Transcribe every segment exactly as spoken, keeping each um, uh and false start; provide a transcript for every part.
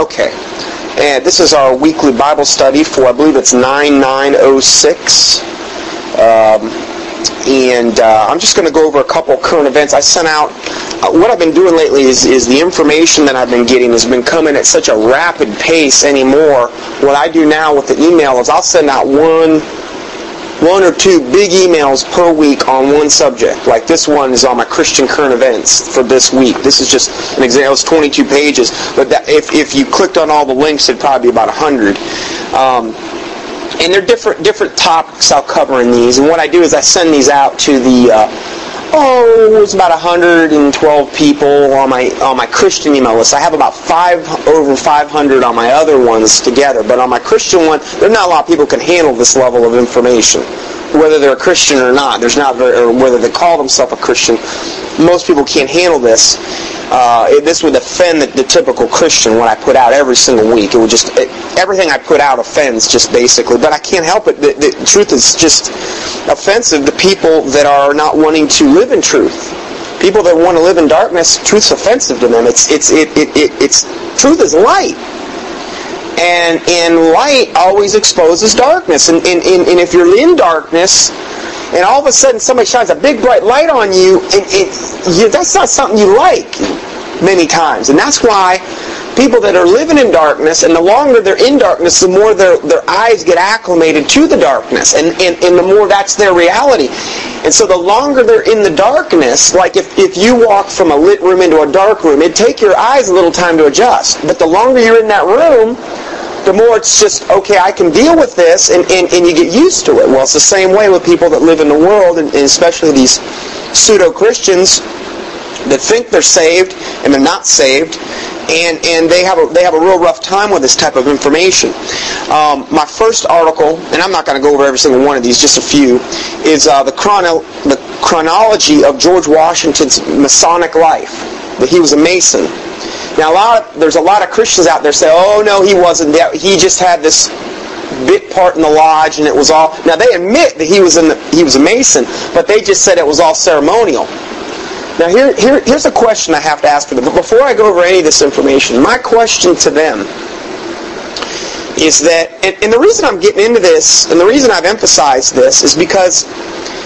Okay. And this is our weekly Bible study for, I believe it's nine nine oh six. Um, and uh, I'm just going to go over a couple current events. I sent out, uh, what I've been doing lately is, is the information that I've been getting has been coming at such a rapid pace anymore. What I do now with the email is I'll send out one... one or two big emails per week on one subject. Like this one is on my Christian current events for this week. This is just an example. It's twenty-two pages. But that, if, if you clicked on all the links, it'd probably be about one hundred. Um, and they're different different topics I'll cover in these. And what I do is I send these out to the... Uh, Oh, it's about one hundred twelve people on my on my Christian email list. I have about five over five hundred on my other ones together, but on my Christian one, there's not a lot of people can handle this level of information, whether they're a Christian or not. There's not very, or whether they call themselves a Christian. Most people can't handle this. Uh, it, this would offend the, the typical Christian when I put out every single week. It would just it, everything I put out offends, just basically. But I can't help it. The, the truth is just offensive to people that are not wanting to live in truth. People that want to live in darkness, truth's offensive to them. It's it's it it, it it's truth is light. And and light always exposes darkness. And and, and, and if you're in darkness, and all of a sudden somebody shines a big bright light on you, and it, you, that's not something you like many times. And that's why people that are living in darkness, and the longer they're in darkness, the more their, their eyes get acclimated to the darkness, and, and, and the more that's their reality. And so the longer they're in the darkness, like if, if you walk from a lit room into a dark room, it'd take your eyes a little time to adjust. But the longer you're in that room, the more it's just, okay, I can deal with this, and, and, and you get used to it. Well, it's the same way with people that live in the world, and, and especially these pseudo-Christians that think they're saved, and they're not saved, and, and they have a, they have a real rough time with this type of information. Um, my first article, and I'm not going to go over every single one of these, just a few, is uh, the, chrono- the chronology of George Washington's Masonic life, that he was a Mason. Now, a lot of, there's a lot of Christians out there say, oh, no, he wasn't. That, he just had this bit part in the lodge, and it was all... Now, they admit that he was in the, he was a Mason, but they just said it was all ceremonial. Now, here, here, here's a question I have to ask for them. But before I go over any of this information, my question to them is that... And, and the reason I'm getting into this, and the reason I've emphasized this, is because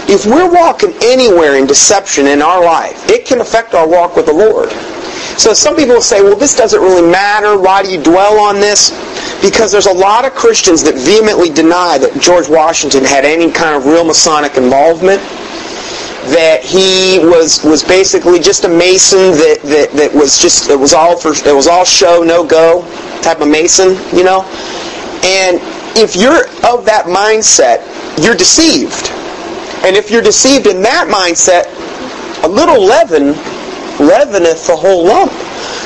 if we're walking anywhere in deception in our life, it can affect our walk with the Lord. So some people say, well, this doesn't really matter. Why do you dwell on this? Because there's a lot of Christians that vehemently deny that George Washington had any kind of real Masonic involvement, that he was was basically just a Mason that, that, that was just, it was all for, it was all show, no go type of Mason, you know? And if you're of that mindset, you're deceived. And if you're deceived in that mindset, a little leaven... leaveneth the whole lump.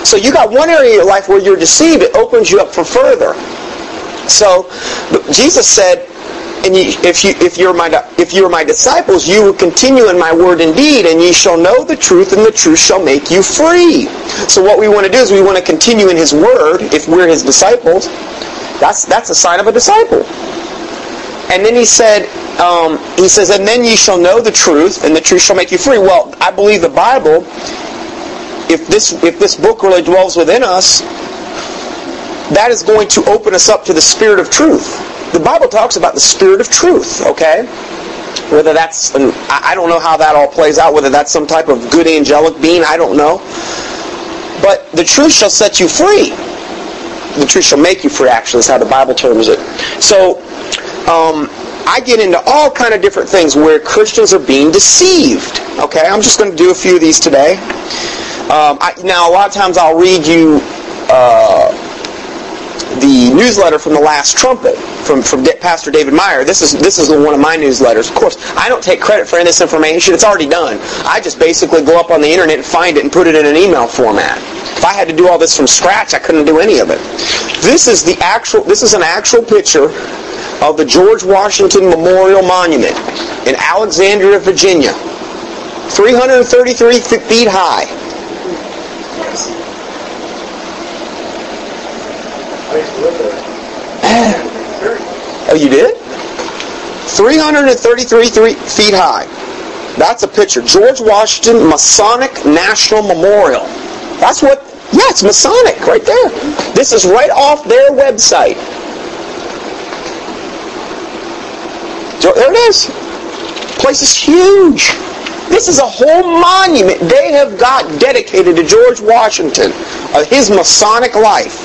So you got one area of your life where you're deceived, it opens you up for further. So Jesus said, "And you, if you if you're my if you're my disciples, you will continue in my word indeed, and ye shall know the truth, and the truth shall make you free." So what we want to do is we want to continue in His word. If we're His disciples, that's that's a sign of a disciple. And then He said, um, He says, "And then ye shall know the truth, and the truth shall make you free." Well, I believe the Bible. If this if this book really dwells within us, that is going to open us up to the Spirit of truth. The Bible talks about the Spirit of truth, okay? Whether that's, an, I don't know how that all plays out, whether that's some type of good angelic being, I don't know. But the truth shall set you free. The truth shall make you free, actually, is how the Bible terms it. So, um... I get into all kind of different things where Christians are being deceived. Okay, I'm just going to do a few of these today. Um, I, now, a lot of times I'll read you uh, the newsletter from The Last Trumpet from, from Pastor David Meyer. This is this is one of my newsletters. Of course, I don't take credit for any of this information. It's already done. I just basically go up on the internet and find it and put it in an email format. If I had to do all this from scratch, I couldn't do any of it. This is the actual. This is an actual picture of the George Washington Memorial Monument in Alexandria, Virginia. three hundred thirty-three feet high. Oh, you did? three hundred thirty-three feet high. That's a picture. George Washington Masonic National Memorial. That's what Yeah, it's Masonic right there. This is right off their website. There it is. The place is huge. This is a whole monument they have got dedicated to George Washington, of his Masonic life.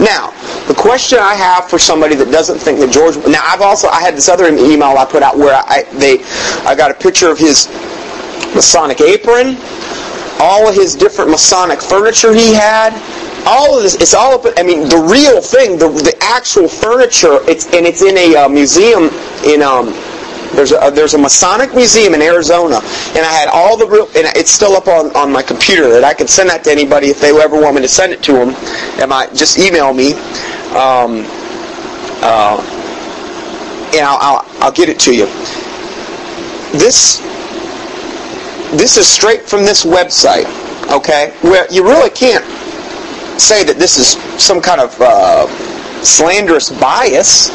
Now, the question I have for somebody that doesn't think that George... Now, I've also... I had this other email I put out where I they I got a picture of his Masonic apron, all of his different Masonic furniture he had, all of this, it's all up, I mean, the real thing, the, the actual furniture, it's and it's in a uh, museum in, um, there's a there's a Masonic museum in Arizona, and I had all the real, and it's still up on, on my computer, and I can send that to anybody if they ever want me to send it to them, and I, just email me, um, uh, and I'll, I'll, I'll get it to you. This, This is straight from this website, okay? Where you really can't say that this is some kind of uh, slanderous bias.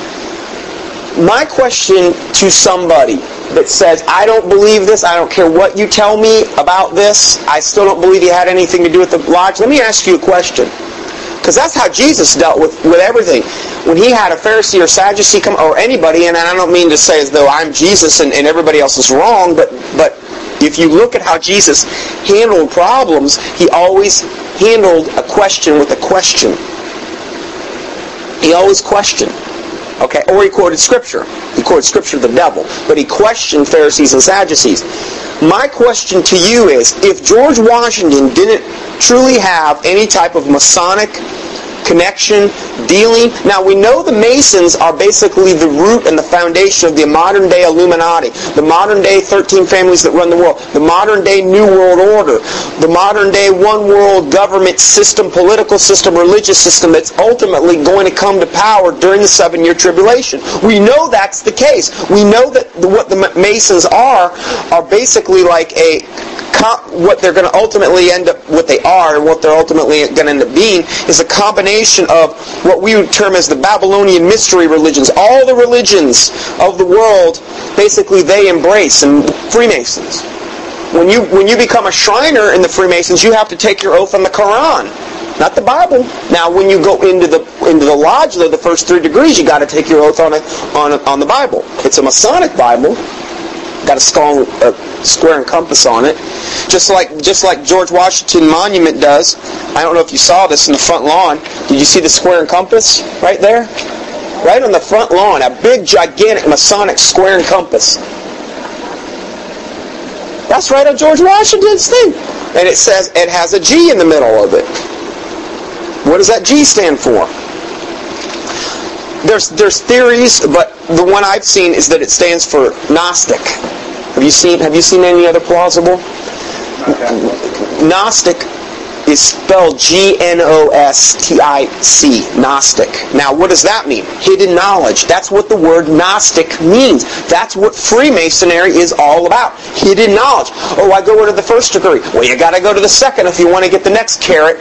My question to somebody that says, I don't believe this, I don't care what you tell me about this, I still don't believe he had anything to do with the lodge, let me ask you a question. Because that's how Jesus dealt with, with everything. When he had a Pharisee or Sadducee come, or anybody, and I don't mean to say as though I'm Jesus and, and everybody else is wrong, but but... if you look at how Jesus handled problems, he always handled a question with a question. He always questioned. Okay, or he quoted Scripture. He quoted Scripture to the devil. But he questioned Pharisees and Sadducees. My question to you is, if George Washington didn't truly have any type of Masonic connection, dealing... Now, we know the Masons are basically the root and the foundation of the modern-day Illuminati, the modern-day thirteen families that run the world, the modern-day New World Order, the modern-day one-world government system, political system, religious system that's ultimately going to come to power during the seven-year tribulation. We know that's the case. We know that what the Masons are, are basically like a... what they're going to ultimately end up... what they are and what they're ultimately going to end up being is a combination of what we would term as the Babylonian mystery religions. All the religions of the world, basically they embrace, and Freemasons. When you when you become a Shriner in the Freemasons, you have to take your oath on the Quran, not the Bible. Now, when you go into the into the lodge, though, the first three degrees, you got to take your oath on a, on a, on the Bible. It's a Masonic Bible. Got a skull, uh, square and compass on it, just like just like George Washington Monument does. I don't know if you saw this in the front lawn. Did you see the square and compass right there, right on the front lawn? A big, gigantic Masonic square and compass. That's right on George Washington's thing, and it says it has a G in the middle of it. What does that G stand for? There's there's theories, but the one I've seen is that it stands for Gnostic. Have you seen Have you seen any other plausible? Okay. Gnostic is spelled G N O S T I C, Gnostic. Now, what does that mean? Hidden knowledge. That's what the word Gnostic means. That's what Freemasonry is all about. Hidden knowledge. Oh, I go into the first degree. Well, you got to go to the second if you want to get the next carat.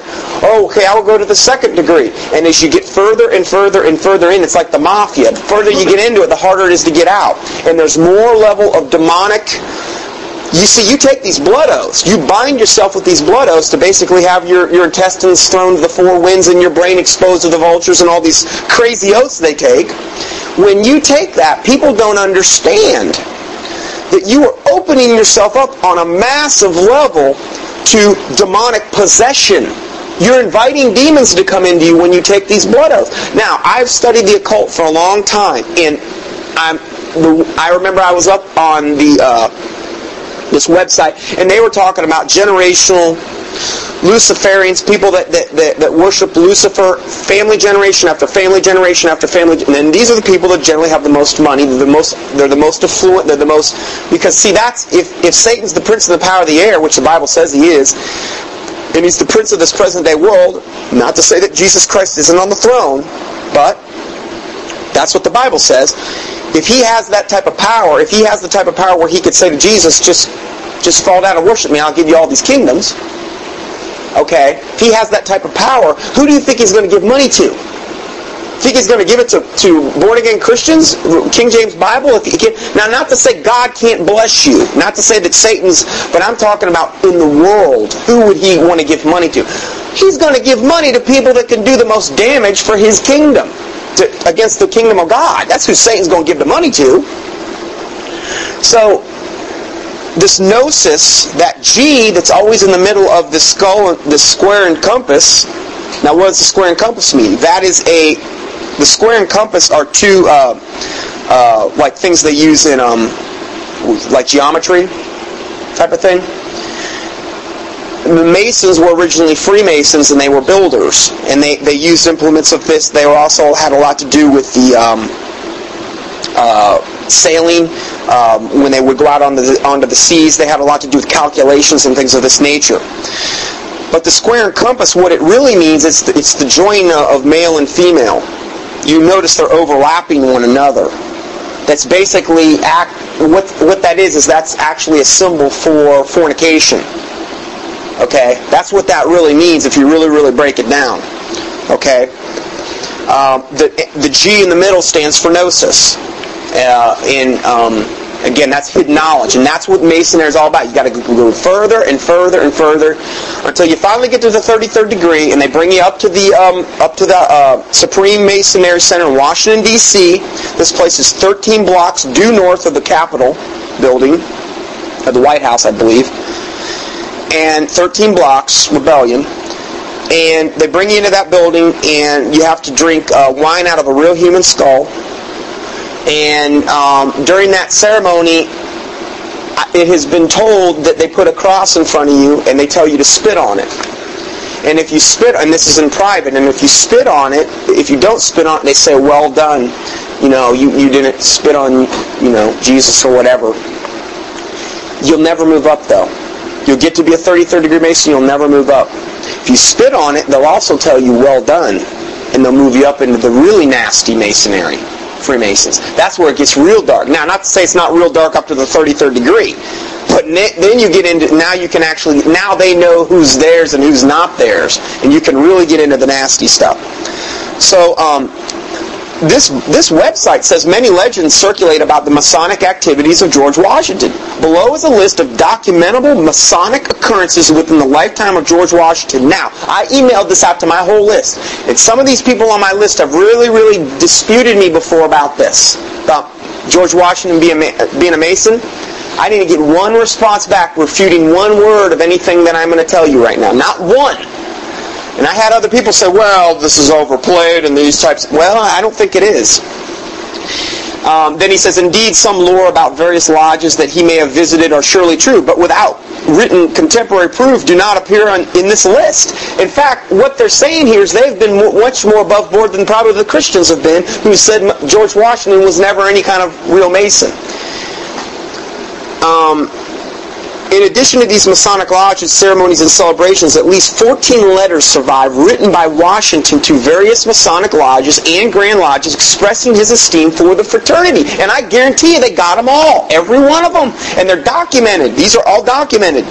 Oh, okay, I will go to the second degree. And as you get further and further and further in, it's like the mafia. The further you get into it, the harder it is to get out. And there's more level of demonic... You see, you take these blood oaths. You bind yourself with these blood oaths to basically have your, your intestines thrown to the four winds and your brain exposed to the vultures and all these crazy oaths they take. When you take that, people don't understand that you are opening yourself up on a massive level to demonic possession. You're inviting demons to come into you when you take these blood oaths. Now, I've studied the occult for a long time, and I'm, I remember I was up on the... Uh, this website, and they were talking about generational Luciferians, people that, that, that, that worship Lucifer, family generation after family generation after family, and then these are the people that generally have the most money, the most, they're the most affluent, they're the most, because see, that's, if, if Satan's the prince of the power of the air, which the Bible says he is, and he's the prince of this present day world, not to say that Jesus Christ isn't on the throne, but that's what the Bible says. If he has that type of power, if he has the type of power where he could say to Jesus, just, just fall down and worship me, I'll give you all these kingdoms. Okay? If he has that type of power, who do you think he's going to give money to? Think he's going to give it to, to born-again Christians? King James Bible? If he can, now, not to say God can't bless you. Not to say that Satan's... But I'm talking about in the world. Who would he want to give money to? He's going to give money to people that can do the most damage for his kingdom, to, against the kingdom of God. That's who Satan's going to give the money to. So, this gnosis, that G that's always in the middle of the skull, the square and compass. Now, what does the square and compass mean? That is a, the square and compass are two, uh, uh, like things they use in, um, like geometry type of thing. The Masons were originally Freemasons, and they were builders, and they, they used implements of this. They were also had a lot to do with the um, uh, sailing. Um, when they would go out on the, onto the seas, they had a lot to do with calculations and things of this nature. But the square and compass, what it really means is the, it's the join of male and female. You notice they're overlapping one another. That's basically act, what what that is is that's actually a symbol for fornication. Okay, that's what that really means if you really, really break it down. Okay, um, the the G in the middle stands for gnosis, uh, and um, again, that's hidden knowledge, and that's what Masonry is all about. You got to go further and further and further until you finally get to the thirty-third degree, and they bring you up to the um, up to the uh, Supreme Masonry Center in Washington, D C This place is thirteen blocks due north of the Capitol building, of the White House, I believe. And thirteen blocks, Rebellion, and they bring you into that building, and you have to drink uh, wine out of a real human skull. And um, during that ceremony, it has been told that they put a cross in front of you, and they tell you to spit on it. And if you spit, and this is in private, and if you spit on it, if you don't spit on it, they say, "Well done, you know, you, you didn't spit on, you know, Jesus or whatever." You'll never move up, though. You'll get to be a thirty-third degree Mason, you'll never move up. If you spit on it, they'll also tell you, "Well done," and they'll move you up into the really nasty Masonry, Freemasons. That's where it gets real dark. Now, not to say it's not real dark up to the thirty-third degree, but then you get into, now you can actually, now they know who's theirs and who's not theirs, and you can really get into the nasty stuff. So, um, This this website says many legends circulate about the Masonic activities of George Washington. Below is a list of documentable Masonic occurrences within the lifetime of George Washington. Now, I emailed this out to my whole list, and some of these people on my list have really, really disputed me before about this, about George Washington being a, being a Mason. I didn't get one response back refuting one word of anything that I'm going to tell you right now. Not one. And I had other people say, "Well, this is overplayed," and these types. Well, I don't think it is. Um, then he says, "Indeed, some lore about various lodges that he may have visited are surely true, but without written contemporary proof do not appear on, in this list." In fact, what they're saying here is they've been much more above board than probably the Christians have been, who said George Washington was never any kind of real Mason. Um... In addition to these Masonic lodges, ceremonies, and celebrations, at least fourteen letters survive written by Washington to various Masonic lodges and Grand Lodges expressing his esteem for the fraternity. And I guarantee you they got them all, every one of them. And they're documented. These are all documented.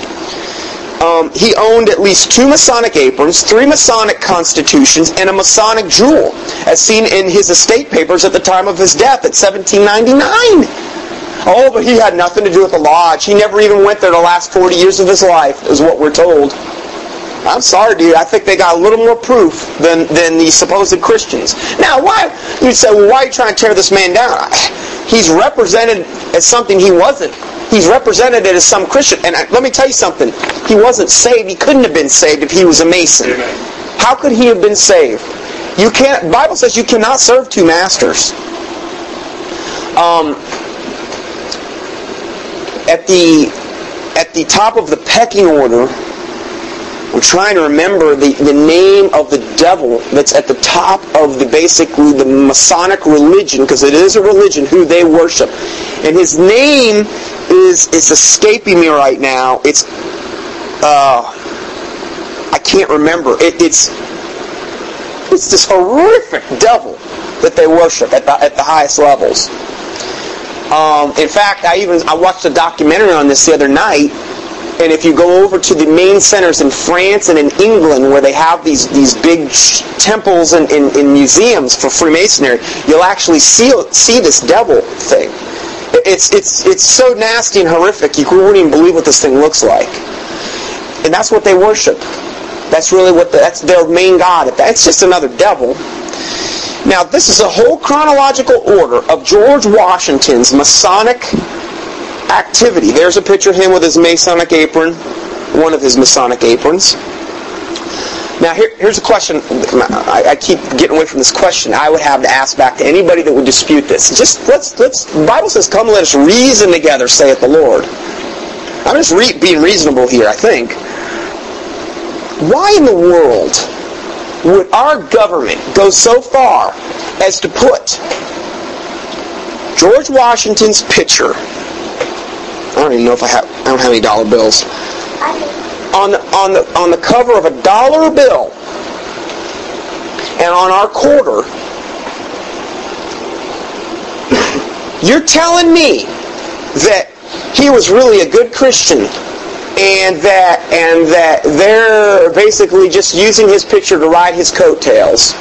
Um, he owned at least two Masonic aprons, three Masonic constitutions, and a Masonic jewel, as seen in his estate papers at the time of his death at seventeen ninety-nine. Oh, but he had nothing to do with the lodge. He never even went there the last forty years of his life, is what we're told. I'm sorry, dude. I think they got a little more proof than, than the supposed Christians. Now, why? You'd say, well, why are you trying to tear this man down? He's represented as something he wasn't. He's represented as some Christian. And I, let me tell you something. He wasn't saved. He couldn't have been saved if he was a Mason. Amen. How could he have been saved? You can't. The Bible says you cannot serve two masters. Um... At the at the top of the pecking order, we're trying to remember the, the name of the devil that's at the top of the basically the Masonic religion, because it is a religion who they worship. And his name is it's escaping me right now. It's uh I can't remember. It, it's it's this horrific devil that they worship at the at the highest levels. Um, in fact, I even I watched a documentary on this the other night, and if you go over to the main centers in France and in England where they have these, these big sh- temples and, and, and museums for Freemasonry, you'll actually see see this devil thing. It's it's it's so nasty and horrific, you wouldn't even believe what this thing looks like. And that's what they worship. That's really what the, that's their main god. It's just another devil. Now, this is a whole chronological order of George Washington's Masonic activity. There's a picture of him with his Masonic apron, one of his Masonic aprons. Now, here, here's a question. I, I keep getting away from this question. I would have to ask back to anybody that would dispute this. Just let's let's. The Bible says, "Come, let us reason together," saith the Lord. I'm just re- being reasonable here, I think. Why in the world would our government go so far as to put George Washington's picture? I don't even know if I have. I don't have any dollar bills. On the, on the on the cover of a dollar bill and on our quarter. You're telling me that he was really a good Christian and that and that they're basically just using his picture to ride his coattails.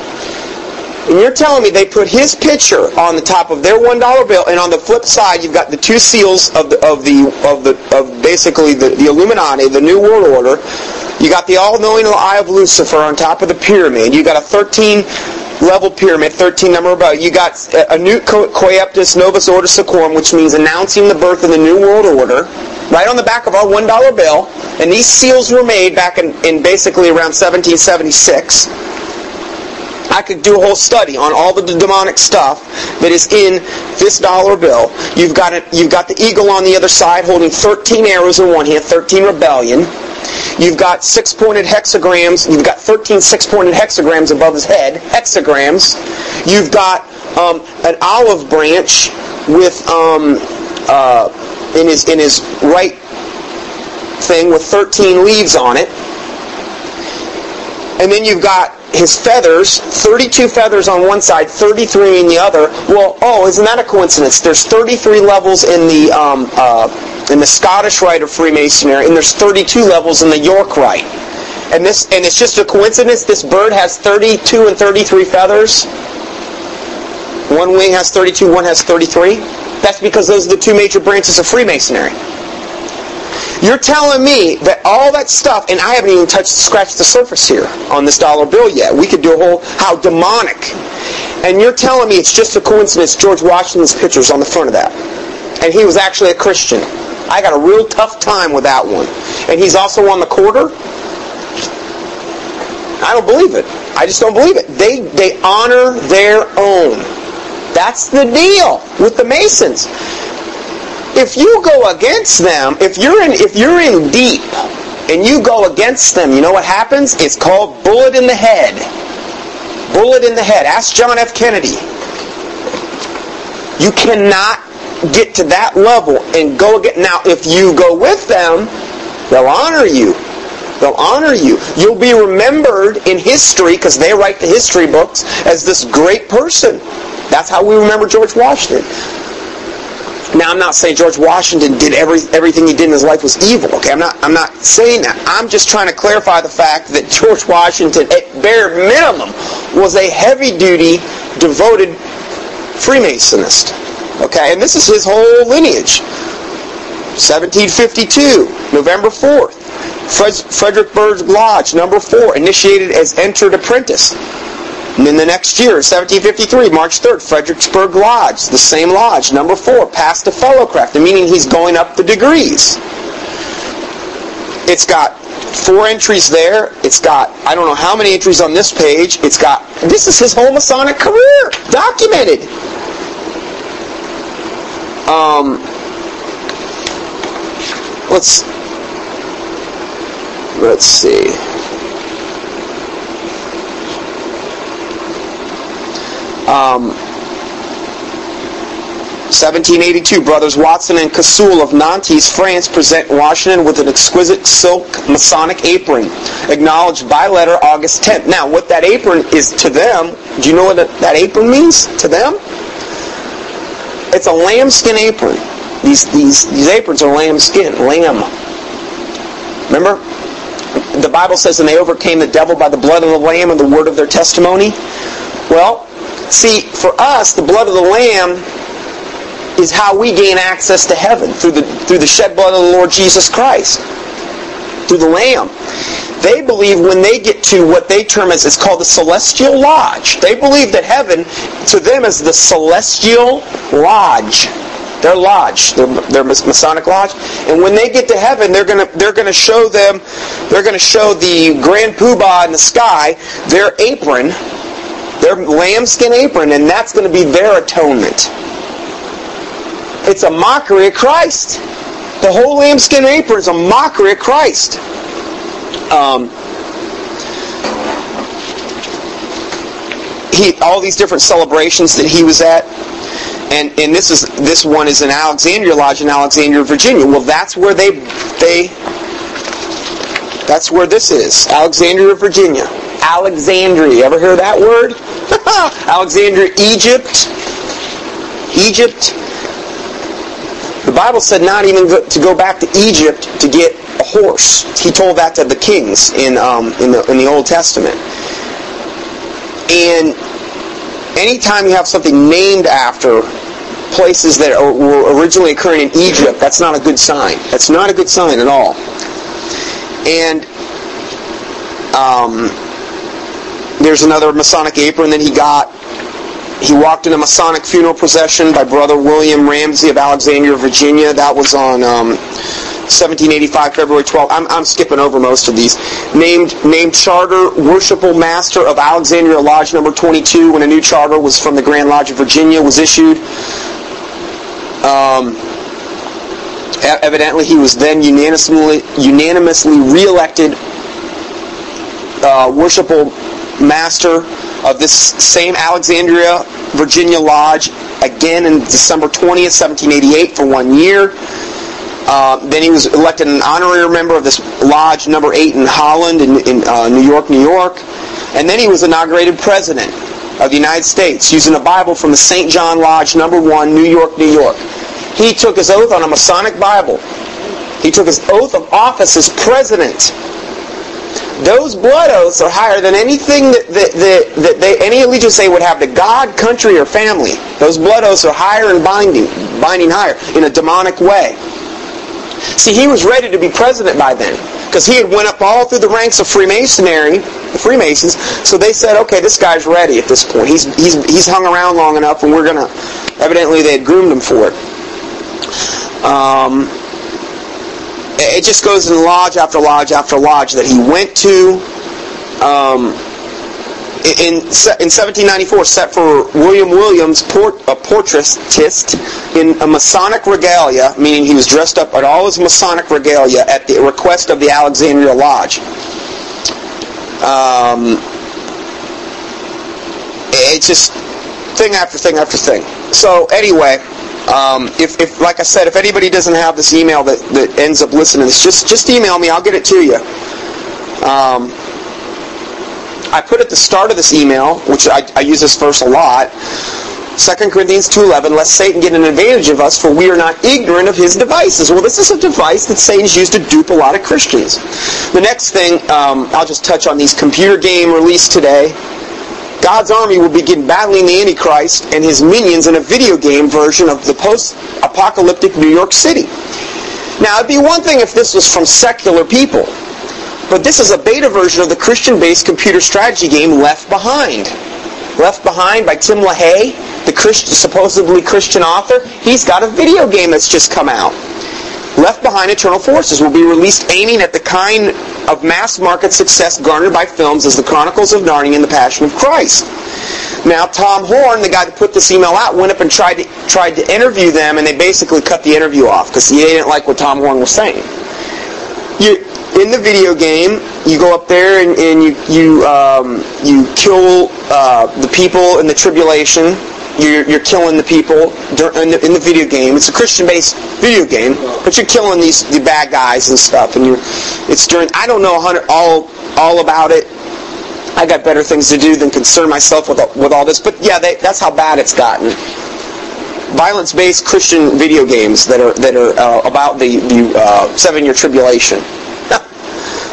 And you're telling me they put his picture on the top of their one dollar bill, and on the flip side you've got the two seals of the of the of the of basically the, the Illuminati, the New World Order. You got the all-knowing eye of Lucifer on top of the pyramid. You got a thirteen-level pyramid, thirteen number above. You got a new Coeptus Novus Ordo Sequorum, which means announcing the birth of the New World Order, right on the back of our one dollar bill. And these seals were made back in, in basically around seventeen seventy-six. I could do a whole study on all the demonic stuff that is in this dollar bill. You've got a, you've got the eagle on the other side holding thirteen arrows in one hand, thirteen rebellion. You've got six-pointed hexagrams. You've got thirteen six-pointed hexagrams above his head. Hexagrams. You've got um, an olive branch with um, uh, in his in his right thing with thirteen leaves on it, and then you've got his feathers, thirty-two feathers on one side, thirty-three in the other. Well, oh, isn't that a coincidence? There's thirty-three levels in the um, uh, in the Scottish Rite of Freemasonry, and there's thirty-two levels in the York Rite. And this, and it's just a coincidence. This bird has thirty-two and thirty-three feathers. One wing has thirty-two, one has thirty-three. That's because those are the two major branches of Freemasonry. You're telling me that all that stuff, and I haven't even touched, scratched the surface here on this dollar bill yet. We could do a whole, how demonic. And you're telling me it's just a coincidence George Washington's picture's on the front of that. And he was actually a Christian. I got a real tough time with that one. And he's also on the quarter? I don't believe it. I just don't believe it. They, they honor their own. That's the deal with the Masons. If you go against them, if you're in if you're in deep and you go against them, you know what happens? It's called bullet in the head. Bullet in the head. Ask John F. Kennedy. You cannot get to that level and go against. Now, if you go with them, they'll honor you. They'll honor you. You'll be remembered in history, because they write the history books, as this great person. That's how we remember George Washington. Now, I'm not saying George Washington did every everything he did in his life was evil. Okay, I'm not I'm not saying that. I'm just trying to clarify the fact that George Washington, at bare minimum, was a heavy-duty, devoted Freemasonist. Okay, and this is his whole lineage. seventeen fifty-two, November fourth, Frederickburg Lodge, number four, initiated as entered apprentice. And then the next year, seventeen fifty-three, March third, Fredericksburg Lodge, the same lodge, number four, passed a fellowcraft, meaning he's going up the degrees. It's got four entries there. It's got, I don't know how many entries on this page. It's got, this is his whole Masonic career, documented. Um, let's, let's see. Um, seventeen eighty-two, brothers Watson and Casul of Nantes, France, present Washington with an exquisite silk Masonic apron, acknowledged by letter August tenth. Now, what that apron is to them, do you know what that apron means to them? It's a lambskin apron. These these these aprons are lambskin, lamb. Remember? The Bible says, and they overcame the devil by the blood of the lamb and the word of their testimony. Well, see, for us, the blood of the Lamb is how we gain access to heaven, through the through the shed blood of the Lord Jesus Christ. through the Lamb. They believe when they get to what they term as, it's called the Celestial Lodge. They believe that heaven, to them, is the Celestial Lodge. Their lodge, their, their Masonic lodge, and when they get to heaven, they're gonna they're gonna show them, they're gonna show the Grand Poobah in the sky their apron, their lambskin apron, and that's gonna be their atonement. It's a mockery of Christ. The whole lambskin apron is a mockery of Christ. Um. He all these different celebrations that he was at. And, and this is this one is in Alexandria Lodge in Alexandria, Virginia. Well, that's where they they that's where this is, Alexandria, Virginia. Alexandria, you ever hear that word? Alexandria, Egypt, Egypt. The Bible said not even go, to go back to Egypt to get a horse. He told that to the kings in um in the in the Old Testament. And anytime you have something named after places that are, were originally occurring in Egypt, that's not a good sign. That's not a good sign at all. And um, there's another Masonic apron that he got. He walked in a Masonic funeral procession by Brother William Ramsey of Alexandria, Virginia. That was on um, seventeen eighty-five, February twelfth. I'm, I'm skipping over most of these. Named named Charter Worshipful Master of Alexandria Lodge number twenty-two when a new charter was from the Grand Lodge of Virginia was issued. Um, evidently, he was then unanimously, unanimously re-elected uh, Worshipful Master of this same Alexandria, Virginia Lodge, again in December twentieth, seventeen eighty-eight for one year. Uh, then he was elected an honorary member of this lodge number eight in Holland, in, in uh, New York, New York. And then he was inaugurated president of the United States using a Bible from the Saint John Lodge number one, New York, New York. He took his oath on a Masonic Bible. He took his oath of office as president. Those blood oaths are higher than anything that, that, that, that they, any allegiance they would have to God, country, or family. Those blood oaths are higher and binding, binding higher in a demonic way. See, he was ready to be president by then because he had went up all through the ranks of Freemasonry, the Freemasons. So they said, "Okay, this guy's ready at this point. He's he's he's hung around long enough, and we're gonna." Evidently, they had groomed him for it. Um. It just goes in lodge after lodge after lodge that he went to. Um, in, in seventeen ninety-four, set for William Williams, port, a portraitist, in a Masonic regalia, meaning he was dressed up in all his Masonic regalia at the request of the Alexandria Lodge. Um, it's just thing after thing after thing. So anyway. Um, if, if, like I said, if anybody doesn't have this email that, that ends up listening to this, just, just email me. I'll get it to you. Um, I put at the start of this email, which I, I use this verse a lot, Second Corinthians two eleven, lest Satan get an advantage of us, for we are not ignorant of his devices. Well, this is a device that Satan's used to dupe a lot of Christians. The next thing, um, I'll just touch on these computer game released today. God's army will begin battling the Antichrist and his minions in a video game version of the post-apocalyptic New York City. Now, it'd be one thing if this was from secular people, but this is a beta version of the Christian-based computer strategy game Left Behind. Left Behind by Tim LaHaye, the Christ- supposedly Christian author. He's got a video game that's just come out. Left Behind Eternal Forces will be released aiming at the kind of mass-market success garnered by films as the Chronicles of Narnia and The Passion of Christ. Now, Tom Horn, the guy that put this email out, went up and tried to tried to interview them, and they basically cut the interview off because they didn't like what Tom Horn was saying. You, in the video game, you go up there and, and you you um, you kill uh, the people in the tribulation. You're, you're killing the people in the, in the video game. It's a Christian-based video game, but you're killing these the bad guys and stuff. And you, it's during. I don't know all all about it. I got better things to do than concern myself with with all this. But yeah, they, that's how bad it's gotten. Violence-based Christian video games that are that are uh, about the the uh, seven-year tribulation.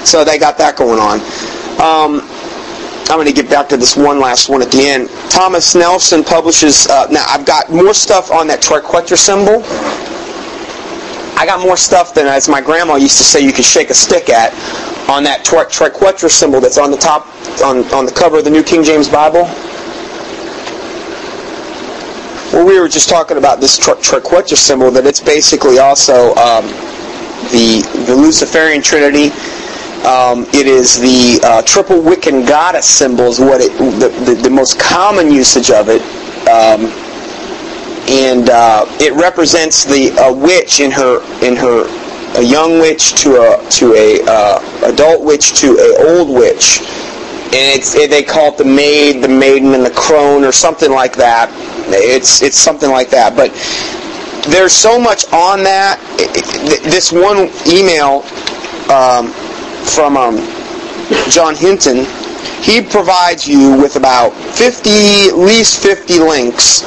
So they got that going on. Um, I'm going to get back to this one last one at the end. Thomas Nelson publishes... Uh, now, I've got more stuff on that triquetra symbol. I got more stuff than, as my grandma used to say, you could shake a stick at on that tri- triquetra symbol that's on the top, on, on the cover of the New King James Bible. Well, we were just talking about this tri- triquetra symbol, that it's basically also um, the, the Luciferian Trinity. Um, it is the uh, triple Wiccan goddess symbol is what it, the, the, the most common usage of it. Um, and uh, it represents the a witch in her in her a young witch to a to a uh, adult witch to a old witch, and it's it, they call it the maid, the maiden, and the crone, or something like that. It's it's something like that, but. There's so much on that. This one email um, from um, John Hinton, he provides you with about fifty, at least fifty links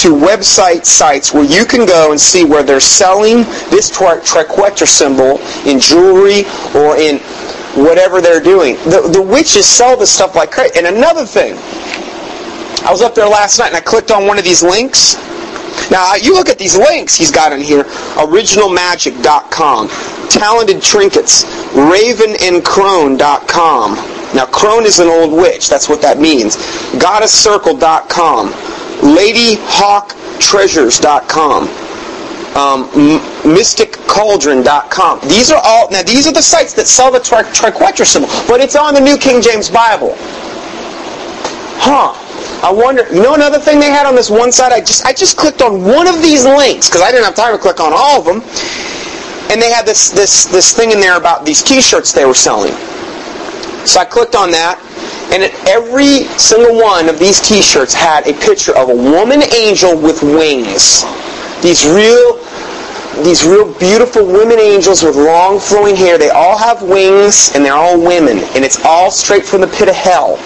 to website sites where you can go and see where they're selling this triquetra symbol in jewelry or in whatever they're doing. The, the witches sell this stuff like crazy. And another thing, I was up there last night and I clicked on one of these links. Now, you look at these links he's got in here. original magic dot com, Talented Trinkets, raven and crone dot com. Now, crone is an old witch. That's what that means. goddess circle dot com, lady hawk treasures dot com, um, mystic cauldron dot com. These are all, now these are the sites that sell the tri- triquetra symbol, but it's on the New King James Bible. Huh. I wonder, you know another thing they had on this one side? I just I just clicked on one of these links, because I didn't have time to click on all of them. And they had this this this thing in there about these t-shirts they were selling. So I clicked on that, and it, every single one of these t-shirts had a picture of a woman angel with wings. These real, these real beautiful women angels with long flowing hair. They all have wings, and they're all women. And it's all straight from the pit of hell.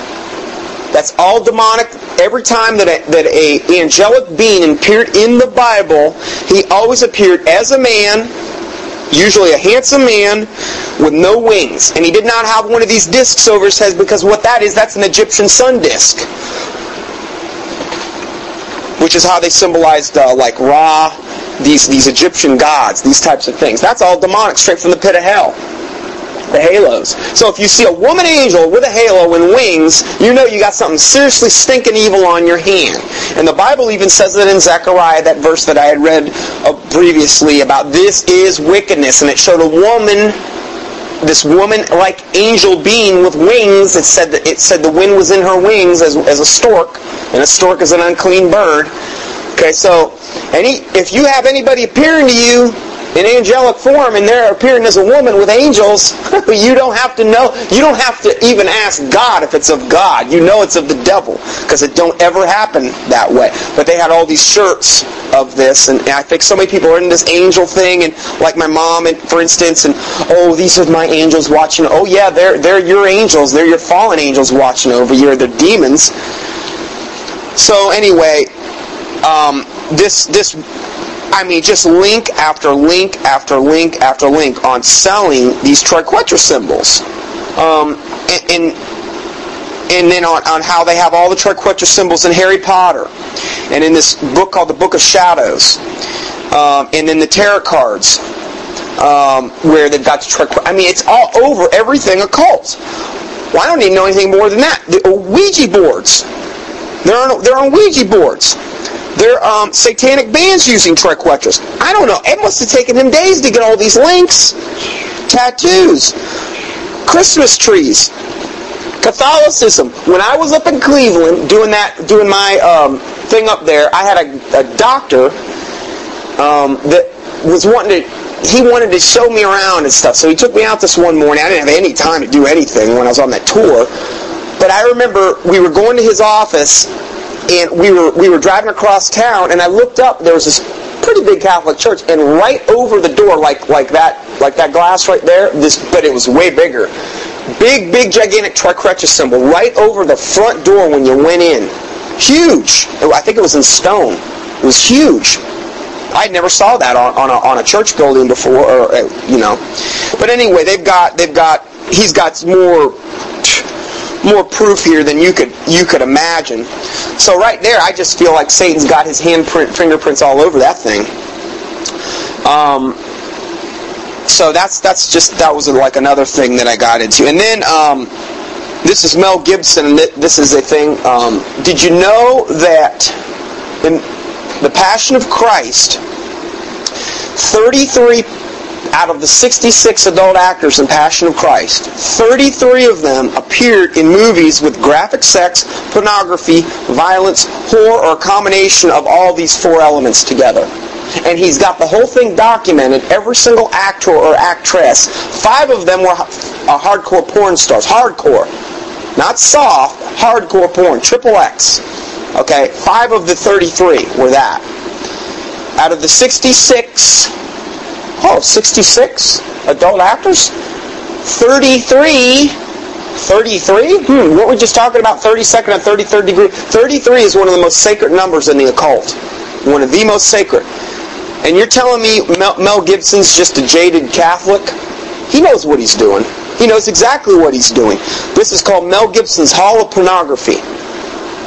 That's all demonic. Every time that a, that a angelic being appeared in the Bible, he always appeared as a man, usually a handsome man, with no wings. And he did not have one of these discs over his head, because what that is, that's an Egyptian sun disc. Which is how they symbolized uh, like Ra, these, these Egyptian gods, these types of things. That's all demonic, straight from the pit of hell. The halos. So if you see a woman angel with a halo and wings, you know you got something seriously stinking evil on your hand. And the Bible even says that in Zechariah, that verse that I had read previously about this is wickedness. And it showed a woman, this woman-like angel being with wings. It said that it said the wind was in her wings as, as a stork, and a stork is an unclean bird. Okay, so any if you have anybody appearing to you in angelic form, and they're appearing as a woman with angels, but you don't have to know, you don't have to even ask God if it's of God. You know it's of the devil, because it don't ever happen that way. But they had all these shirts of this, and I think so many people are in this angel thing, and like my mom, and for instance, and oh, these are my angels watching. Oh yeah, they're they're your angels. They're your fallen angels watching over you. They're demons. So anyway, um, this this. I mean, just link after link after link after link on selling these triquetra symbols. Um, and, and, and then on, on how they have all the triquetra symbols in Harry Potter. And in this book called The Book of Shadows. Um, and then the tarot cards. Um, where they've got the triquetra. I mean, it's all over everything occult. Well, I don't need to know anything more than that. The Ouija boards. They're on, they're on Ouija boards. They're um, satanic bands using triquetras. I don't know. It must have taken them days to get all these links. Tattoos. Christmas trees. Catholicism. When I was up in Cleveland doing that, doing my um, thing up there, I had a, a doctor um, that was wanting to... He wanted to show me around and stuff. So he took me out this one morning. I didn't have any time to do anything when I was on that tour. But I remember we were going to his office... And we were we were driving across town, and I looked up. There was this pretty big Catholic church, and right over the door, like like that like that glass right there. This, but it was way bigger, big big gigantic triquetra symbol right over the front door when you went in. Huge. I think it was in stone. It was huge. I never saw that on on a, on a church building before, or you know. But anyway, they've got they've got he's got more. More proof here than you could you could imagine. So right there, I just feel like Satan's got his handprint, fingerprints all over that thing. Um, so that's that's just that was like another thing that I got into. And then um, this is Mel Gibson, and this is a thing. Um, did you know that in The Passion of Christ, thirty-three out of the sixty-six adult actors in Passion of Christ, thirty-three of them appeared in movies with graphic sex, pornography, violence, horror, or a combination of all these four elements together. And he's got the whole thing documented, every single actor or actress. Five of them were uh, hardcore porn stars. Hardcore. Not soft, hardcore porn. Triple X. Okay, five of the thirty-three were that. Out of the sixty-six... Oh, sixty-six adult actors? thirty-three. thirty-three? Hmm, weren't we just talking about thirty-second and thirty-third degree? thirty-three is one of the most sacred numbers in the occult. One of the most sacred. And you're telling me Mel, Mel Gibson's just a jaded Catholic? He knows what he's doing. He knows exactly what he's doing. This is called Mel Gibson's Hall of Pornography.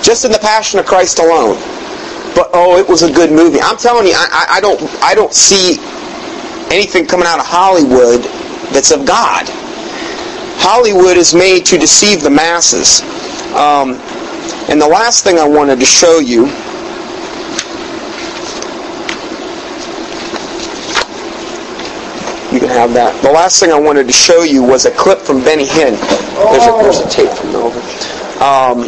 Just in The Passion of Christ alone. But, oh, it was a good movie. I'm telling you, I, I, I don't, I don't see... anything coming out of Hollywood that's of God. Hollywood is made to deceive the masses. Um, and the last thing I wanted to show you you can have that. The last thing I wanted to show you was a clip from Benny Hinn. There's a, there's a tape from over. Um,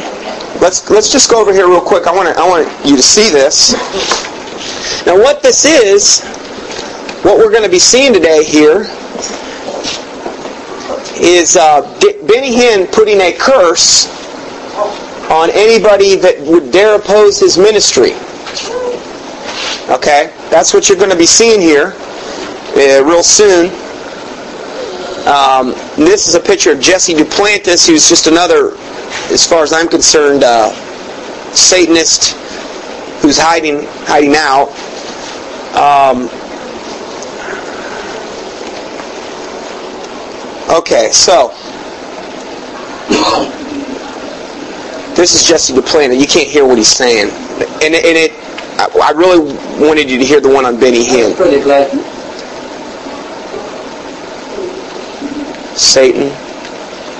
let's let's just go over here real quick. I want I want you to see this. Now, what this is. What we're going to be seeing today here is uh, D- Benny Hinn putting a curse on anybody that would dare oppose his ministry. Okay, that's what you're going to be seeing here uh, real soon. Um, this is a picture of Jesse Duplantis, who's just another, as far as I'm concerned, uh, Satanist who's hiding hiding out. Um, Okay, so this is Jesse Duplantis. You can't hear what he's saying, and it, and it. I really wanted you to hear the one on Benny Hinn. Satan.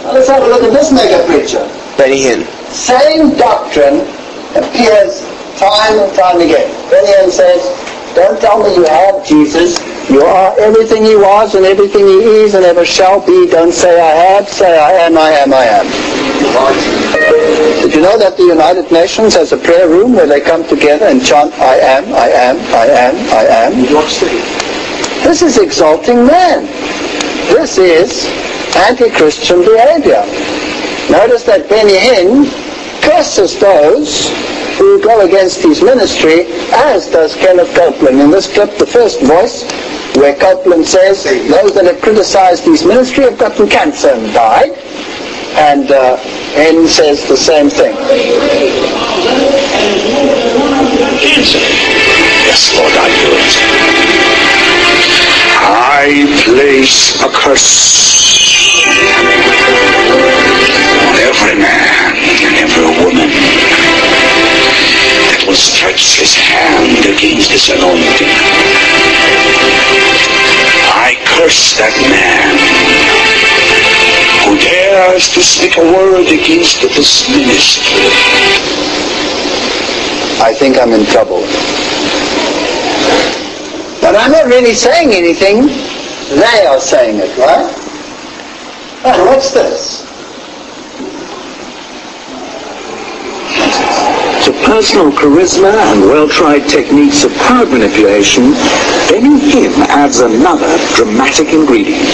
Well, let's have a look at this mega preacher. Benny Hinn. Same doctrine appears time and time again. Benny Hinn says, "Don't tell me you have Jesus. You are everything he was and everything he is and ever shall be. Don't say I have, say I am, I am, I am." Did you know that the United Nations has a prayer room where they come together and chant, "I am, I am, I am, I am"? New York City. This is exalting man. This is anti-Christian behavior. Notice that Benny Hinn curses those who go against his ministry, as does Kenneth Copeland. In this clip, the first voice, where Copeland says, "Those that have criticized his ministry have gotten cancer and died." And uh, N says the same thing. Cancer. Yes, Lord, I do it. I place a curse on every man and every woman that will stretch his hand against his anointing. I curse that man who dares to speak a word against this ministry. I think I'm in trouble. But I'm not really saying anything. They are saying it, right? And what's this? To personal charisma and well-tried techniques of crowd manipulation, Benny Hinn adds another dramatic ingredient.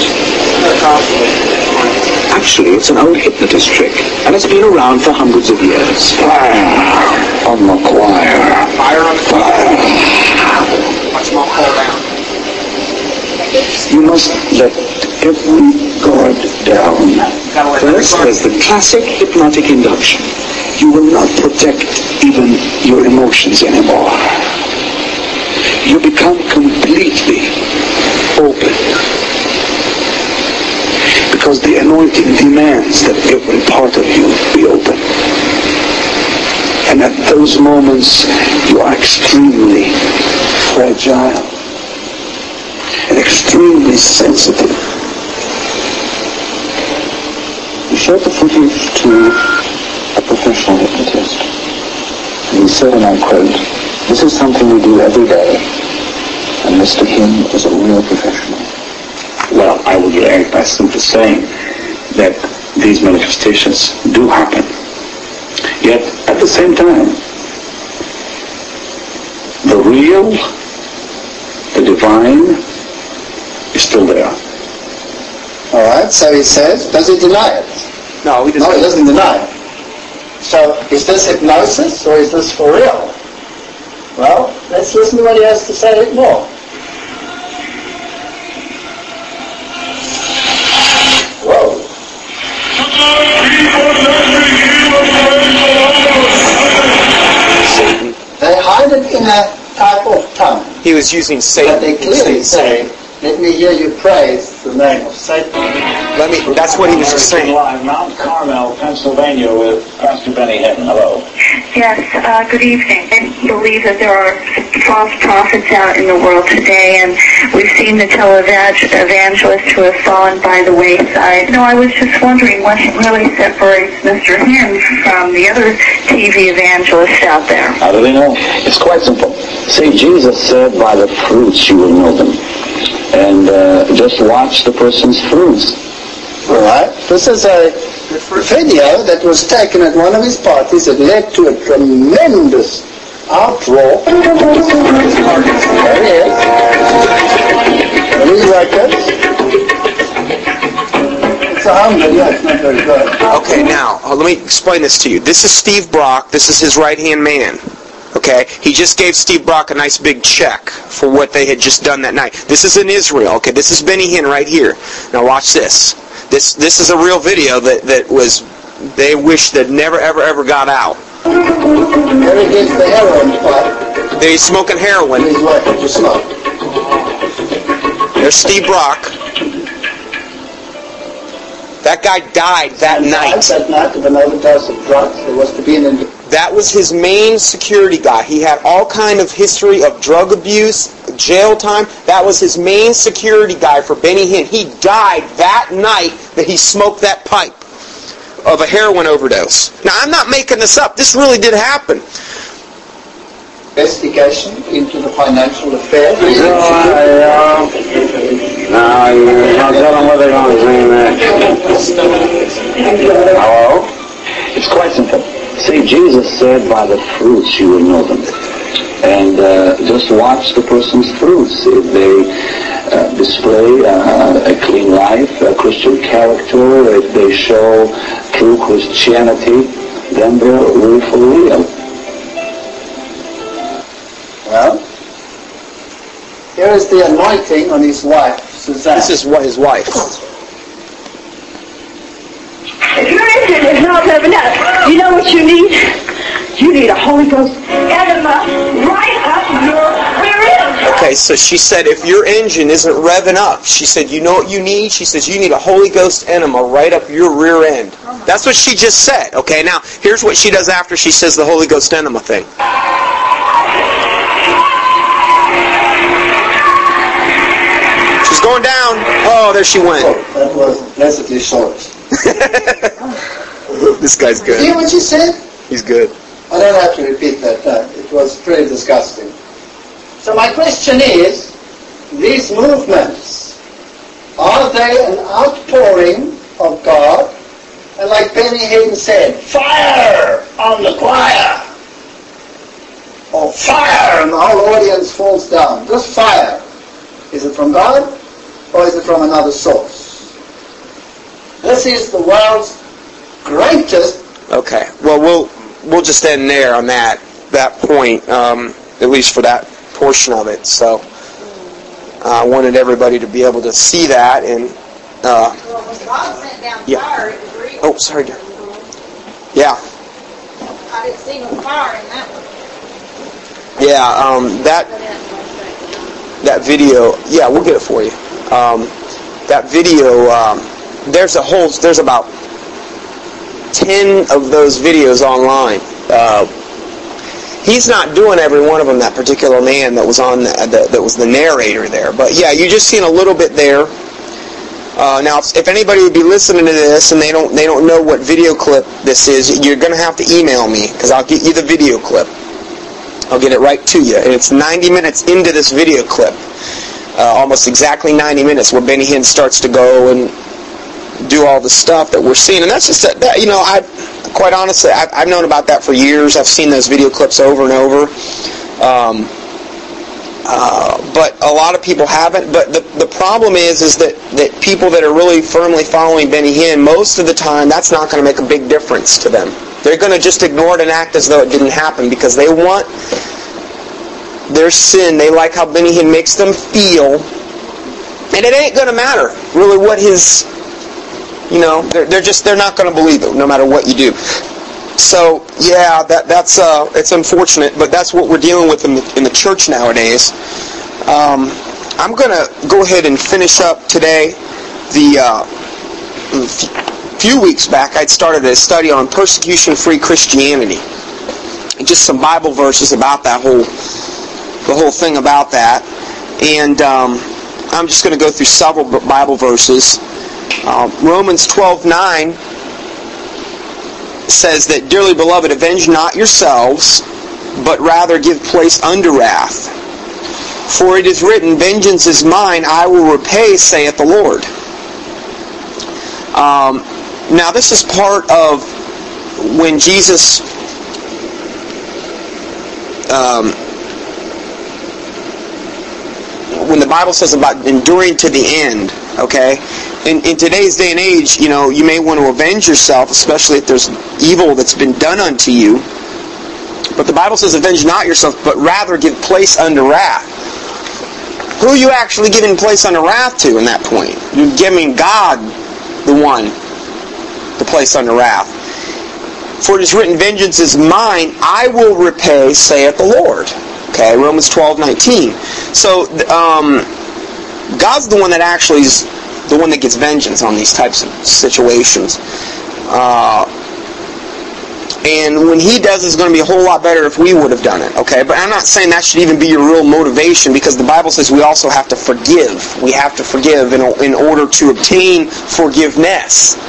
Actually, it's an old hypnotist trick, and it's been around for hundreds of years. Fire on the choir. Fire on the choir. Much more call down. You must let every guard down. First, there's the classic hypnotic induction. You will not protect even your emotions anymore. You become completely open. Because the anointing demands that every part of you be open. And at those moments, you are extremely fragile. and extremely sensitive. He showed the footage to a professional hypnotist. And he said, and I quote, "This is something we do every day, and Mister Hinn is a real professional." Well, I will react by simply saying that these manifestations do happen. Yet, at the same time, the real, the divine, is still there. All right, so he says, does he deny it? No, he doesn't. No, he doesn't deny it. So, is this hypnosis, or is this for real? Well, let's listen to what he has to say more. They hide it in a type of tongue. He was using Satan. But they clearly say, "Let me hear you praise the name of Satan." Let me. That's what he was saying. Live, Mount Carmel, Pennsylvania, with Pastor Benny Hinn. Hello. Yes. Uh, good evening. I believe that there are false prophets out in the world today, and we've seen the televangelists who have fallen by the wayside. No, I was just wondering what really separates Mister Hinn from the other T V evangelists out there. How do they know? It's quite simple. See, Jesus said, "By the fruits you will know them," and uh, just watch the person's fruits. All right. This is a video that was taken at one of his parties. It led to a tremendous outroar. There he is. Really like that? It's a hum video. It's not very good. Okay, now, uh, let me explain this to you. This is Steve Brock. This is his right-hand man. Okay, he just gave Steve Brock a nice big check for what they had just done that night. This is in Israel. Okay, this is Benny Hinn right here. Now watch this. This this is a real video that, that was they wish that never ever ever got out. There he gets the heroin part. They're smoking heroin. He's like, what you smoke. There's Steve Brock. That guy died that and night. That night of an overdose of drugs. There was to be an ind- That was his main security guy. He had all kind of history of drug abuse, jail time. That was his main security guy for Benny Hinn. He died that night that he smoked that pipe of a heroin overdose. Now, I'm not making this up. This really did happen. Investigation into the financial affairs. No, you're not telling what they're going to do there. Hello? It's quite simple. See, Jesus said, "By the fruits you will know them," and uh, just watch the person's fruits. If they uh, display uh, a clean life, a Christian character, if they show true Christianity, then they're really for real. Well, here is the anointing on his wife, Suzanne. This is what his wife. Listen, it's not enough. You know what you need? You need a Holy Ghost enema right up your rear end. Okay, so she said if your engine isn't revving up, she said, you know what you need? She says you need a Holy Ghost enema right up your rear end. That's what she just said. Okay, now here's what she does after she says the Holy Ghost enema thing. She's going down. Oh, there she went. Oh, that was blessedly short. This guy's good. You hear what you said? He's good. I don't have to repeat that. No, it was pretty disgusting. So my question is, these movements, are they an outpouring of God? And like Benny Hinn said, fire on the choir. Or fire and the whole audience falls down. Just fire. Is it from God or is it from another source? This is the world's greatest. Okay. Well, we'll we'll just end there on that that point, um, at least for that portion of it. So I uh, wanted everybody to be able to see that. And uh, well, when God sent down yeah. fire, it was real. Oh, sorry, dear. Yeah. I didn't see no fire in that one. Yeah. Um, that that video. Yeah, we'll get it for you. Um, that video. Um, There's a whole. There's about ten of those videos online. Uh, he's not doing every one of them, that particular man that was on the, that was the narrator there. But yeah, you just seen a little bit there. Uh, now, if, if anybody would be listening to this and they don't they don't know what video clip this is, you're going to have to email me because I'll get you the video clip. I'll get it right to you. And it's ninety minutes into this video clip, uh, almost exactly ninety minutes, where Benny Hinn starts to go and do all the stuff that we're seeing. And that's just that, that you know, I quite honestly, I've, I've known about that for years. I've seen those video clips over and over. Um, uh, but a lot of people haven't. But the the problem is is that, that people that are really firmly following Benny Hinn, most of the time, that's not going to make a big difference to them. They're going to just ignore it and act as though it didn't happen because they want their sin. They like how Benny Hinn makes them feel. And it ain't going to matter, really, what his... You know, they're, they're just, they're not going to believe it, no matter what you do. So, yeah, that that's uh, it's unfortunate, but that's what we're dealing with in the, in the church nowadays. Um, I'm going to go ahead and finish up today. The uh, f- few weeks back, I'd started a study on persecution-free Christianity. And just some Bible verses about that whole, the whole thing about that. And um, I'm just going to go through several Bible verses. Uh, Romans twelve nine says that, "Dearly beloved, avenge not yourselves, but rather give place unto wrath. For it is written, vengeance is mine, I will repay, saith the Lord." Um, now this is part of when Jesus um, when the Bible says about enduring to the end, okay? In, in today's day and age, you know, you may want to avenge yourself, especially if there's evil that's been done unto you. But the Bible says, "Avenge not yourself, but rather give place unto wrath." Who are you actually giving place unto wrath to in that point? You're giving God, the one, the place unto wrath. "For it is written, vengeance is mine, I will repay, saith the Lord." Okay, Romans twelve nineteen. So, um, God's the one that actually is the one that gets vengeance on these types of situations. Uh, and when he does, it's going to be a whole lot better if we would have done it. Okay, but I'm not saying that should even be your real motivation, because the Bible says we also have to forgive. We have to forgive in, in order to obtain forgiveness.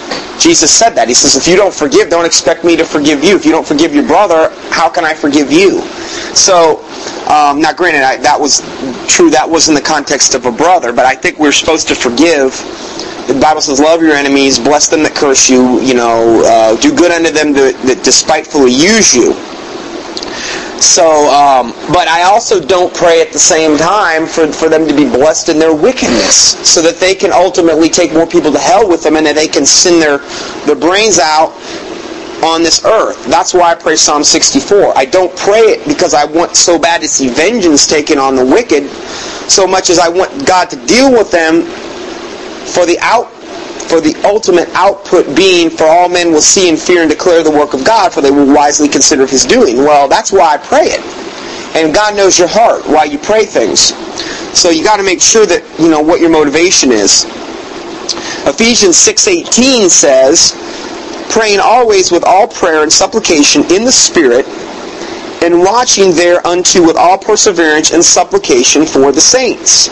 Jesus said that. He says, if you don't forgive, don't expect me to forgive you. If you don't forgive your brother, how can I forgive you? So, um, now granted, I, that was true. That was in the context of a brother, but I think we're supposed to forgive. The Bible says, love your enemies, bless them that curse you, you know, uh, do good unto them that, that despitefully use you. So, um, but I also don't pray at the same time for, for them to be blessed in their wickedness, so that they can ultimately take more people to hell with them, and that they can send their, their brains out on this earth. That's why I pray Psalm sixty-four. I don't pray it because I want so bad to see vengeance taken on the wicked, so much as I want God to deal with them for the out. For the ultimate output being, for all men will see and fear and declare the work of God, for they will wisely consider his doing. Well, that's why I pray it. And God knows your heart, why you pray things. So you got to make sure that you know what your motivation is. Ephesians six eighteen says, "Praying always with all prayer and supplication in the Spirit, and watching thereunto with all perseverance and supplication for the saints."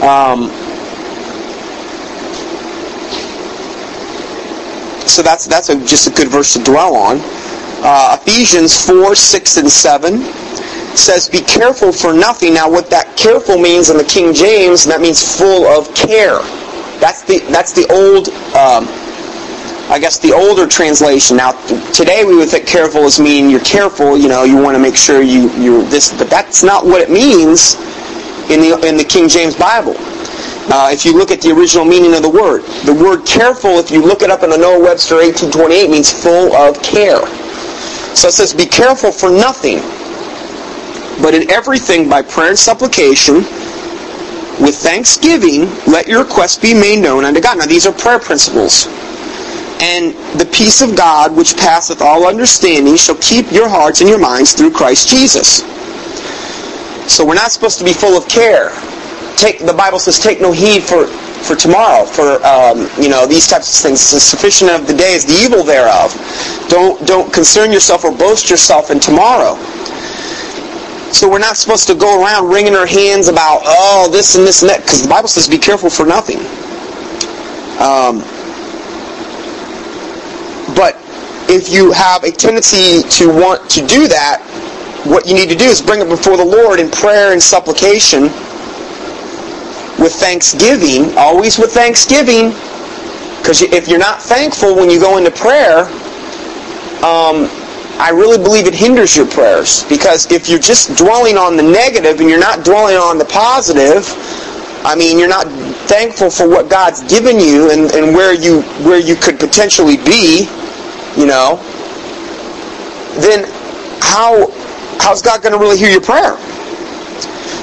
Um... So that's that's a, just a good verse to dwell on. Uh, Ephesians four, six, and seven says, "Be careful for nothing." Now what that careful means in the King James, that means full of care. That's the that's the old, um, I guess the older translation. Now today we would think careful as mean you're careful, you know, you want to make sure you, you're this, but that's not what it means in the in the King James Bible. Uh, if you look at the original meaning of the word. The word careful, if you look it up in the Noah Webster eighteen twenty-eight, means full of care. So it says, "Be careful for nothing, but in everything by prayer and supplication, with thanksgiving, let your requests be made known unto God." Now these are prayer principles. "And the peace of God, which passeth all understanding, shall keep your hearts and your minds through Christ Jesus." So we're not supposed to be full of care. Take, the Bible says, take no heed for for tomorrow, for um, you know, these types of things. The sufficient of the day is the evil thereof. Don't don't concern yourself or boast yourself in tomorrow. So we're not supposed to go around wringing our hands about, oh, this and this and that, because the Bible says be careful for nothing. Um, but if you have a tendency to want to do that, what you need to do is bring it before the Lord in prayer and supplication with thanksgiving, always with thanksgiving, because if you're not thankful when you go into prayer, um, I really believe it hinders your prayers, because if you're just dwelling on the negative and you're not dwelling on the positive, I mean, you're not thankful for what God's given you and, and where you where you could potentially be, you know, then how how's God going to really hear your prayer?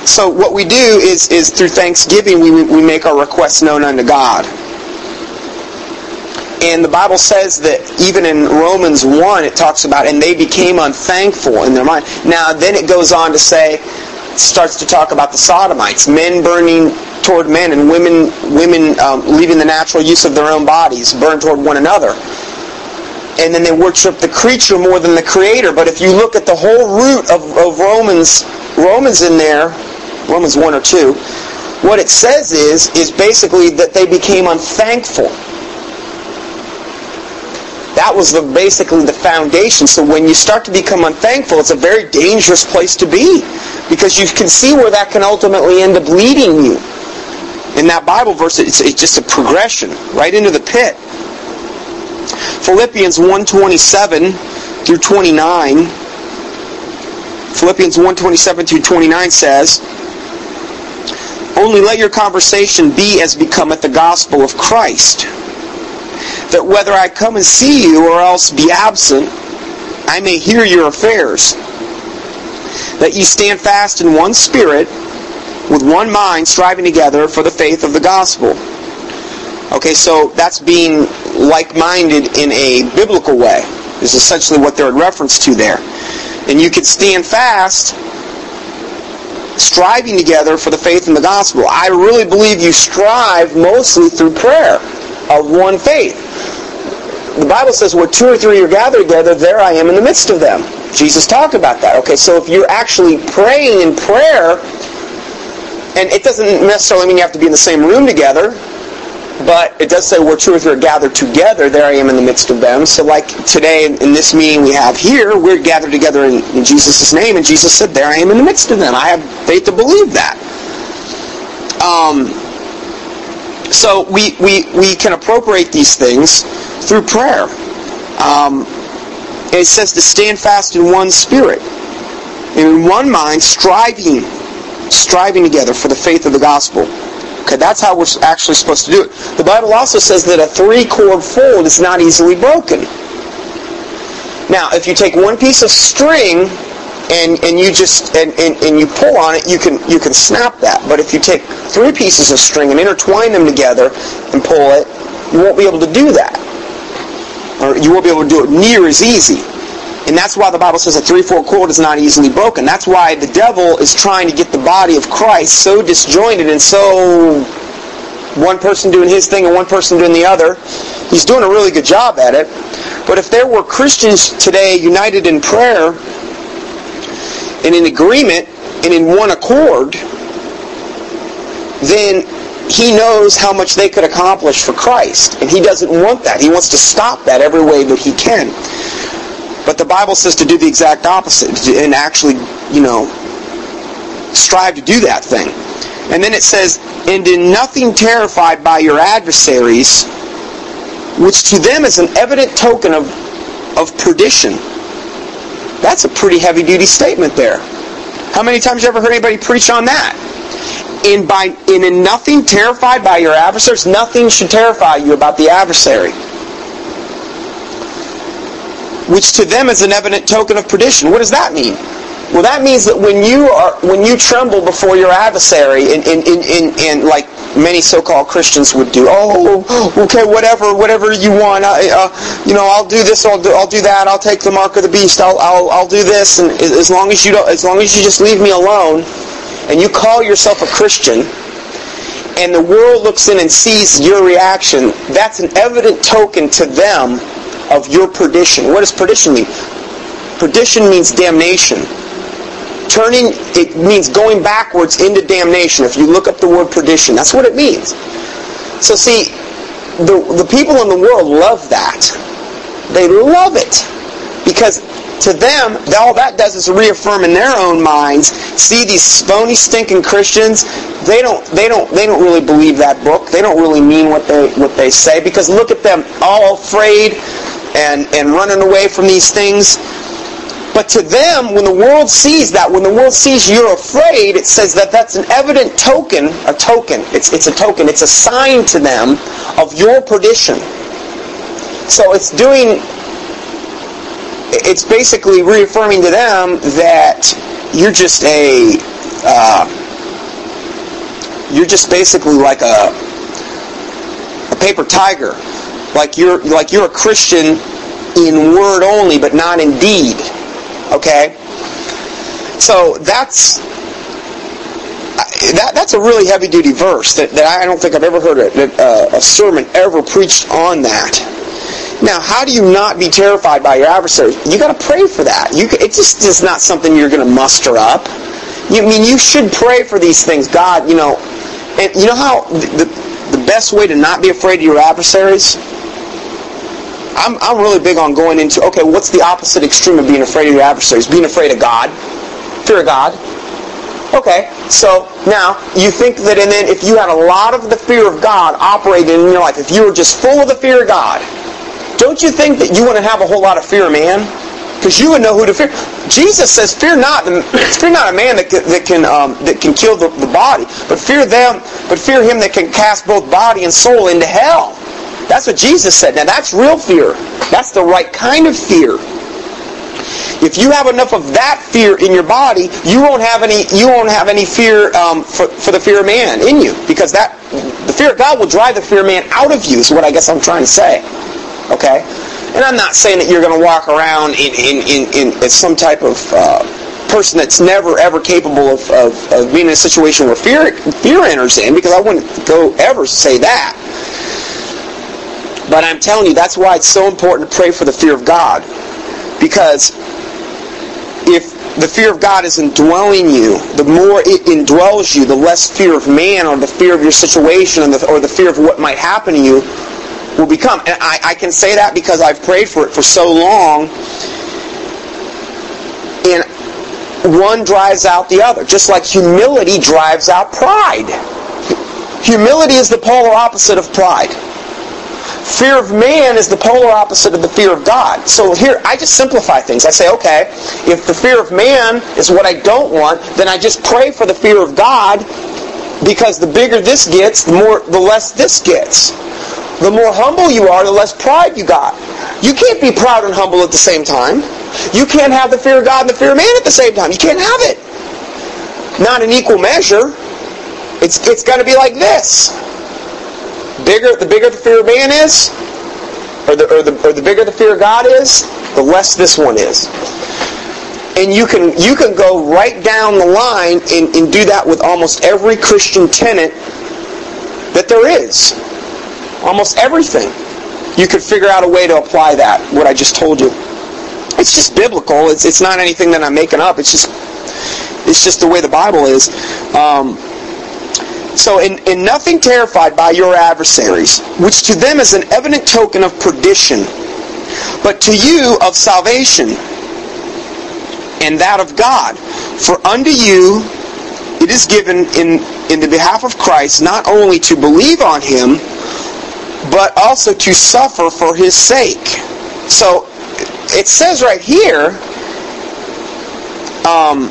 So what we do is is through thanksgiving we we make our requests known unto God. And the Bible says that even in Romans one it talks about, and they became unthankful in their mind. Now then it goes on to say, starts to talk about the Sodomites, men burning toward men and women women um, leaving the natural use of their own bodies, burn toward one another. And then they worship the creature more than the Creator. But if you look at the whole root of, of Romans, Romans in there, Romans one or two, what it says is, is basically that they became unthankful. That was the, basically the foundation. So when you start to become unthankful, it's a very dangerous place to be, because you can see where that can ultimately end up leading you. In that Bible verse, it's, it's just a progression right into the pit. Philippians one twenty-seven through twenty-nine. Philippians one twenty-seven through twenty-nine says, "Only let your conversation be as becometh the gospel of Christ, that whether I come and see you or else be absent, I may hear your affairs. That you stand fast in one spirit, with one mind, striving together for the faith of the gospel." Okay, so that's being like-minded in a biblical way, is essentially what they're in reference to there. And you can stand fast, striving together for the faith and the gospel. I really believe you strive mostly through prayer of one faith. The Bible says where two or three are gathered together, there I am in the midst of them. Jesus talked about that. Okay, so if you're actually praying in prayer, and it doesn't necessarily mean you have to be in the same room together, but it does say where two or three are gathered together, there I am in the midst of them. So like today in this meeting we have here, we're gathered together in, in Jesus' name, and Jesus said, there I am in the midst of them. I have faith to believe that. Um... So we, we, we can appropriate these things through prayer. Um, it says to stand fast in one spirit, in one mind, striving, striving together for the faith of the gospel. Okay, that's how we're actually supposed to do it. The Bible also says that a three-chord fold is not easily broken. Now, if you take one piece of string and and you just and, and, and you pull on it, you can you can snap that. But if you take three pieces of string and intertwine them together and pull it, you won't be able to do that, or you won't be able to do it near as easy. And that's why the Bible says a three-fold cord is not easily broken. That's why the devil is trying to get the body of Christ so disjointed and so one person doing his thing and one person doing the other. He's doing a really good job at it. But if there were Christians today united in prayer and in agreement and in one accord, then he knows how much they could accomplish for Christ. And he doesn't want that. He wants to stop that every way that he can. But the Bible says to do the exact opposite and actually, you know, strive to do that thing. And then it says, "And in nothing terrified by your adversaries, which to them is an evident token of, of perdition." That's a pretty heavy-duty statement there. How many times have you ever heard anybody preach on that? And, by, and in nothing terrified by your adversaries, nothing should terrify you about the adversary. Which to them is an evident token of perdition. What does that mean? Well, that means that when you are when you tremble before your adversary, and, and, and, and, and like many so-called Christians would do, oh, okay, whatever, whatever you want, I, uh, you know, I'll do this, I'll do, I'll do that, I'll take the mark of the beast, I'll, I'll, I'll do this, and as long as you don't, as long as you just leave me alone, and you call yourself a Christian, and the world looks in and sees your reaction, that's an evident token to them of your perdition. What does perdition mean? Perdition means damnation. Turning, it means going backwards into damnation. If you look up the word perdition, that's what it means. So see, the, the people in the world love that. They love it. Because to them, all that does is reaffirm in their own minds, see these phony, stinking Christians, they don't they don't they don't really believe that book. They don't really mean what they what they say, because look at them, all afraid and, and running away from these things. But to them, when the world sees that, when the world sees you're afraid, it says that that's an evident token, a token. It's it's a token. It's a sign to them of your perdition. So it's doing, it's basically reaffirming to them that you're just a, uh, you're just basically like a, a paper tiger, like you're like you're a Christian in word only, but not in deed. Okay, so that's that, that's a really heavy-duty verse that, that I don't think I've ever heard a, a sermon ever preached on that. Now, how do you not be terrified by your adversaries? You got to pray for that. You, it just is not something you're going to muster up. You, I mean, you should pray for these things, God. You know, and you know how the the best way to not be afraid of your adversaries. I'm I'm really big on going into, okay, what's the opposite extreme of being afraid of your adversaries? Being afraid of God. Fear of God. Okay, so now you think that, and then if you had a lot of the fear of God operating in your life, if you were just full of the fear of God, don't you think that you wouldn't have a whole lot of fear of man? Because you would know who to fear. Jesus says, fear not, fear not a man that can, that can, um, that can kill the, the body, but fear them, but fear him that can cast both body and soul into hell. That's what Jesus said. Now that's real fear. That's the right kind of fear. If you have enough of that fear in your body, you won't have any. You won't have any fear um, for, for the fear of man in you, because that the fear of God will drive the fear of man out of you. Is what I guess I'm trying to say. Okay, and I'm not saying that you're going to walk around in in in, in as some type of uh, person that's never ever capable of, of of being in a situation where fear fear enters in, because I wouldn't go ever say that. But I'm telling you, that's why it's so important to pray for the fear of God. Because if the fear of God is indwelling you, the more it indwells you, the less fear of man or the fear of your situation or the, or the fear of what might happen to you will become. And I, I can say that because I've prayed for it for so long. And one drives out the other. Just like humility drives out pride. Humility is the polar opposite of pride. Fear of man is the polar opposite of the fear of God. So here, I just simplify things. I say, okay, if the fear of man is what I don't want, then I just pray for the fear of God, because the bigger this gets, the more, the less this gets. The more humble you are, the less pride you got. You can't be proud and humble at the same time. You can't have the fear of God and the fear of man at the same time. You can't have it. Not in equal measure. It's it's got to be like this. Bigger, the bigger the fear of man is, or the, or the or the bigger the fear of God is, the less this one is. And you can you can go right down the line and, and do that with almost every Christian tenet that there is. Almost everything. You could figure out a way to apply that, what I just told you. It's just biblical. It's it's not anything that I'm making up. It's just it's just the way the Bible is. Um, So in, in nothing terrified by your adversaries, which to them is an evident token of perdition, but to you of salvation, and that of God. For unto you it is given in, in the behalf of Christ not only to believe on him, but also to suffer for his sake. So it says right here, um,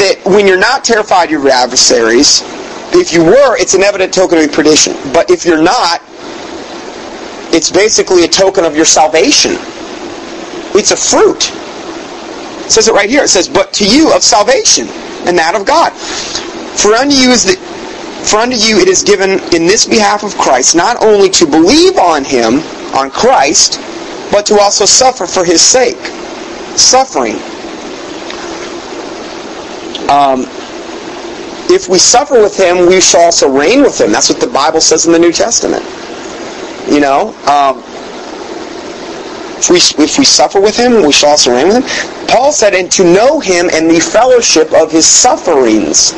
that when you're not terrified of your adversaries, if you were, it's an evident token of your perdition. But if you're not, it's basically a token of your salvation. It's a fruit. It says it right here. It says, but to you of salvation, and that of God. For unto you is the, for unto you it is given in this behalf of Christ, not only to believe on him, on Christ, but to also suffer for his sake. Suffering. Um... if we suffer with him, we shall also reign with him. That's what the Bible says in the New Testament. You know, um, if, we, if we suffer with him, we shall also reign with him. Paul said, and to know him and the fellowship of his sufferings.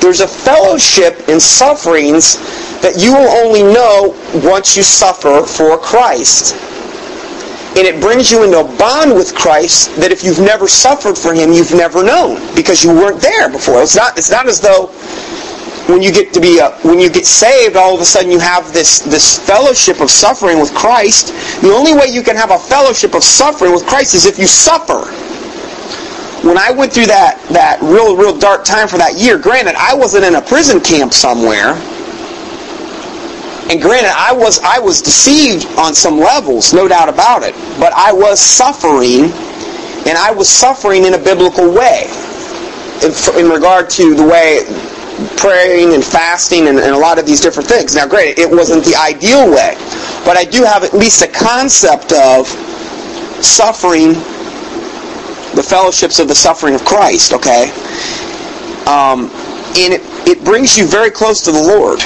There's a fellowship in sufferings that you will only know once you suffer for Christ. And it brings you into a bond with Christ that if you've never suffered for him, you've never known, because you weren't there before. It's not, it's not as though when you get to be a, when you get saved, all of a sudden you have this, this fellowship of suffering with Christ. The only way you can have a fellowship of suffering with Christ is if you suffer. When I went through that, that real, real dark time for that year, granted, I wasn't in a prison camp somewhere. And granted, I was I was deceived on some levels, no doubt about it. But I was suffering, and I was suffering in a biblical way, in, in regard to the way praying and fasting and, and a lot of these different things. Now, granted, it wasn't the ideal way, but I do have at least a concept of suffering, the fellowships of the suffering of Christ. Okay, um, and it, it brings you very close to the Lord.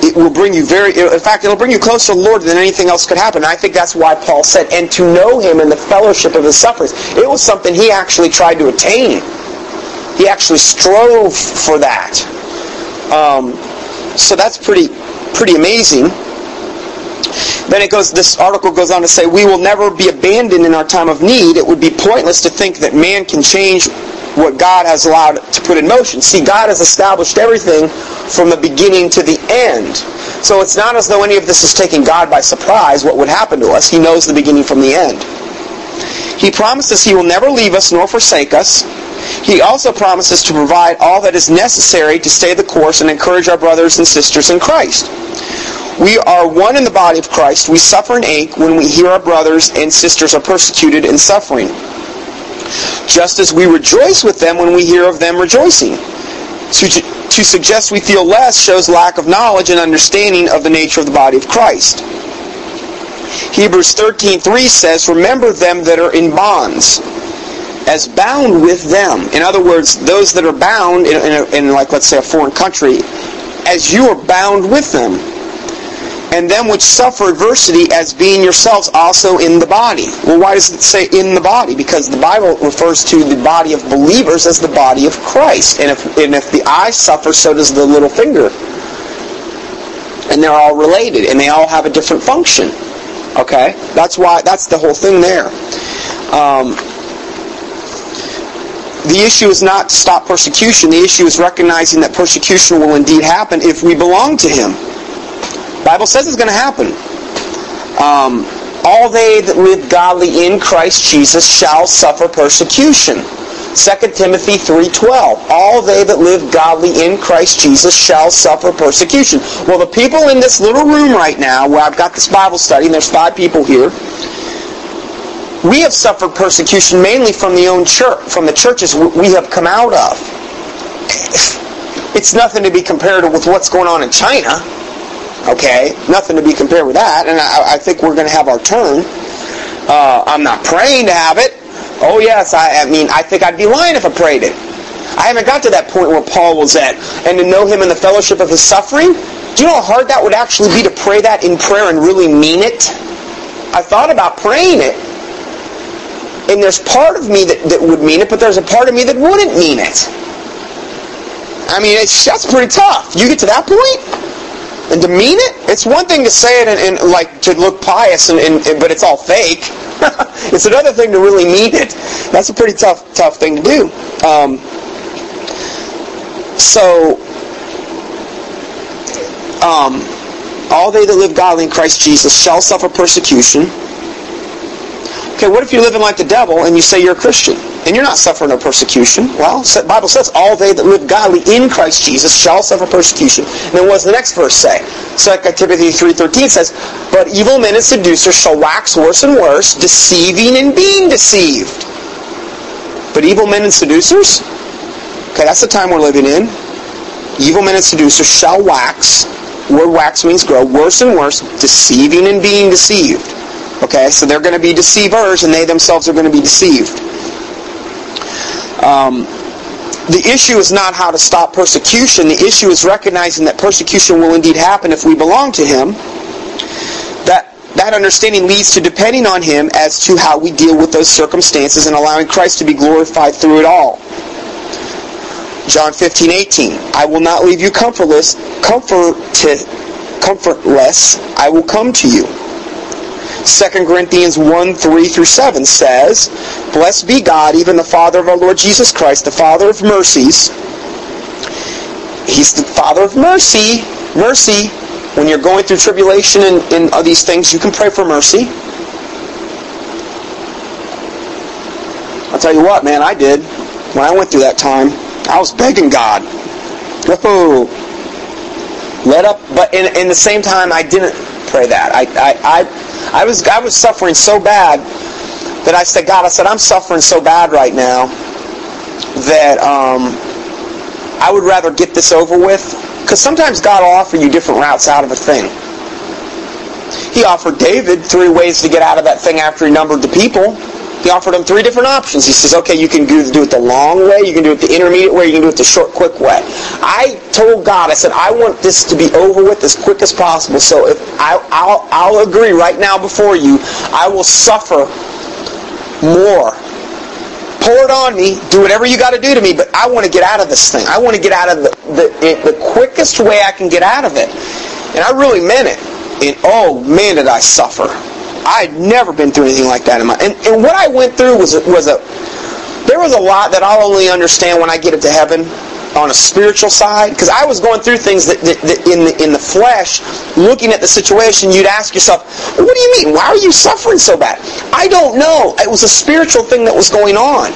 It will bring you very, in fact, it'll bring you closer to the Lord than anything else could happen. And I think that's why Paul said, and to know him in the fellowship of his sufferings. It was something he actually tried to attain. He actually strove for that. Um, so that's pretty, pretty amazing. Then it goes, this article goes on to say, we will never be abandoned in our time of need. It would be pointless to think that man can change what God has allowed to put in motion. See, God has established everything from the beginning to the end. So it's not as though any of this is taking God by surprise, what would happen to us. He knows the beginning from the end. He promises he will never leave us nor forsake us. He also promises to provide all that is necessary to stay the course and encourage our brothers and sisters in Christ. We are one in the body of Christ. We suffer and ache when we hear our brothers and sisters are persecuted and suffering, just as we rejoice with them when we hear of them rejoicing. To, to suggest we feel less shows lack of knowledge and understanding of the nature of the body of Christ. Hebrews thirteen three says, remember them that are in bonds, as bound with them. In other words, those that are bound in, in, a, in like, let's say, a foreign country, as you are bound with them. And them which suffer adversity as being yourselves also in the body. Well, why does it say in the body? Because the Bible refers to the body of believers as the body of Christ. And if, and if the eye suffers, so does the little finger. And they're all related, and they all have a different function. Okay? That's why, that's the whole thing there. Um, the issue is not to stop persecution. The issue is recognizing that persecution will indeed happen if we belong to him. Bible says it's going to happen. Um, all they that live godly in Christ Jesus shall suffer persecution. Second Timothy three twelve. All they that live godly in Christ Jesus shall suffer persecution. Well, the people in this little room right now, where I've got this Bible study, and there's five people here, we have suffered persecution mainly from the own church, from the churches we have come out of. It's nothing to be compared with what's going on in China. Okay, nothing to be compared with that, and I, I think we're going to have our turn. Uh, I'm not praying to have it. Oh yes, I, I mean, I think I'd be lying if I prayed it. I haven't got to that point where Paul was at, and to know him in the fellowship of his suffering. Do you know how hard that would actually be to pray that in prayer and really mean it? I thought about praying it, and there's part of me that, that would mean it, but there's a part of me that wouldn't mean it. I mean, it's, that's pretty tough. You get to that point? And to mean it? It's one thing to say it and, and like to look pious, and, and, and but it's all fake. It's another thing to really mean it. That's a pretty tough, tough thing to do. Um, so, um, all they that live godly in Christ Jesus shall suffer persecution. Okay, what if you're living like the devil and you say you're a Christian and you're not suffering no persecution? Well, the Bible says all they that live godly in Christ Jesus shall suffer persecution. And then what does the next verse say? Second Timothy three thirteen says, but evil men and seducers shall wax worse and worse, deceiving and being deceived. But evil men and seducers? Okay, that's the time we're living in. Evil men and seducers shall wax, where wax means grow, worse and worse, deceiving and being deceived. Okay, so they're going to be deceivers, and they themselves are going to be deceived. Um, The issue is not how to stop persecution. The issue is recognizing that persecution will indeed happen if we belong to Him. That that understanding leads to depending on Him as to how we deal with those circumstances and allowing Christ to be glorified through it all. John fifteen eighteen. I will not leave you comfortless, comfort, comfortless. I will come to you. Second Corinthians one, three through seven says, Blessed be God, even the Father of our Lord Jesus Christ, the Father of mercies. He's the Father of mercy. Mercy. When you're going through tribulation and, and all these things, you can pray for mercy. I'll tell you what, man, I did. When I went through that time, I was begging God. Whoa. Let up. But in, in the same time, I didn't pray that. I, I, I I was I was suffering so bad that I said, God, I said, I'm suffering so bad right now that um, I would rather get this over with. Because sometimes God will offer you different routes out of a thing. He offered David three ways to get out of that thing after he numbered the people. He offered him three different options. He says, okay, you can do it the long way, you can do it the intermediate way, you can do it the short, quick way. I told God, I said, I want this to be over with as quick as possible. So if I, I'll, I'll agree right now before you, I will suffer more. Pour it on me. Do whatever you got to do to me, but I want to get out of this thing. I want to get out of the, the, the quickest way I can get out of it. And I really meant it. And oh, man, did I suffer. I'd never been through anything like that in my... And, and what I went through was, was a... There was a lot that I'll only understand when I get up to heaven on a spiritual side. Because I was going through things that, that, that in, the, in the flesh, looking at the situation, you'd ask yourself, what do you mean? Why are you suffering so bad? I don't know. It was a spiritual thing that was going on.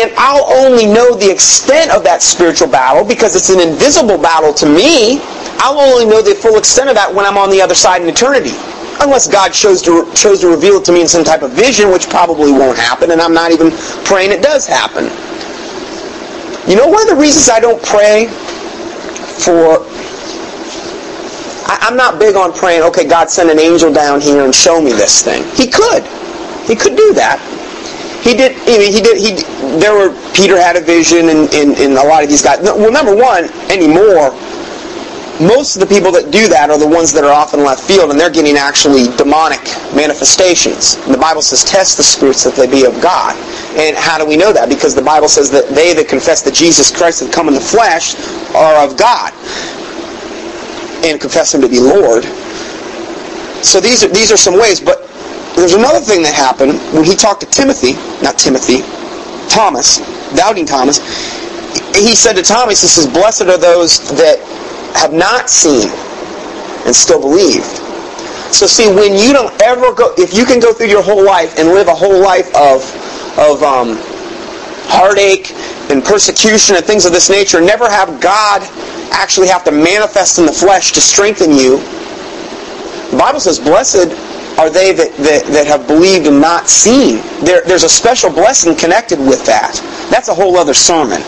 And I'll only know the extent of that spiritual battle because it's an invisible battle to me. I'll only know the full extent of that when I'm on the other side in eternity. Unless God chose to chose to reveal it to me in some type of vision, which probably won't happen, and I'm not even praying it does happen. You know, one of the reasons I don't pray for... I, I'm not big on praying, okay, God, send an angel down here and show me this thing. He could. He could do that. He did, I mean, he did, he, there were, Peter had a vision, and, and, and a lot of these guys... Well, number one, anymore... most of the people that do that are the ones that are often left field, and they're getting actually demonic manifestations. The Bible says, test the spirits that they be of God. And how do we know that? Because the Bible says that they that confess that Jesus Christ had come in the flesh are of God. And confess Him to be Lord. So these are, these are some ways, but there's another thing that happened when he talked to Timothy, not Timothy, Thomas, doubting Thomas. He said to Thomas, he says, blessed are those that have not seen and still believed. So see, when you don't ever go, if you can go through your whole life and live a whole life of of um, heartache and persecution and things of this nature, never have God actually have to manifest in the flesh to strengthen you. The Bible says, blessed are they that, that, that have believed and not seen. There, there's a special blessing connected with that. That's a whole other sermon,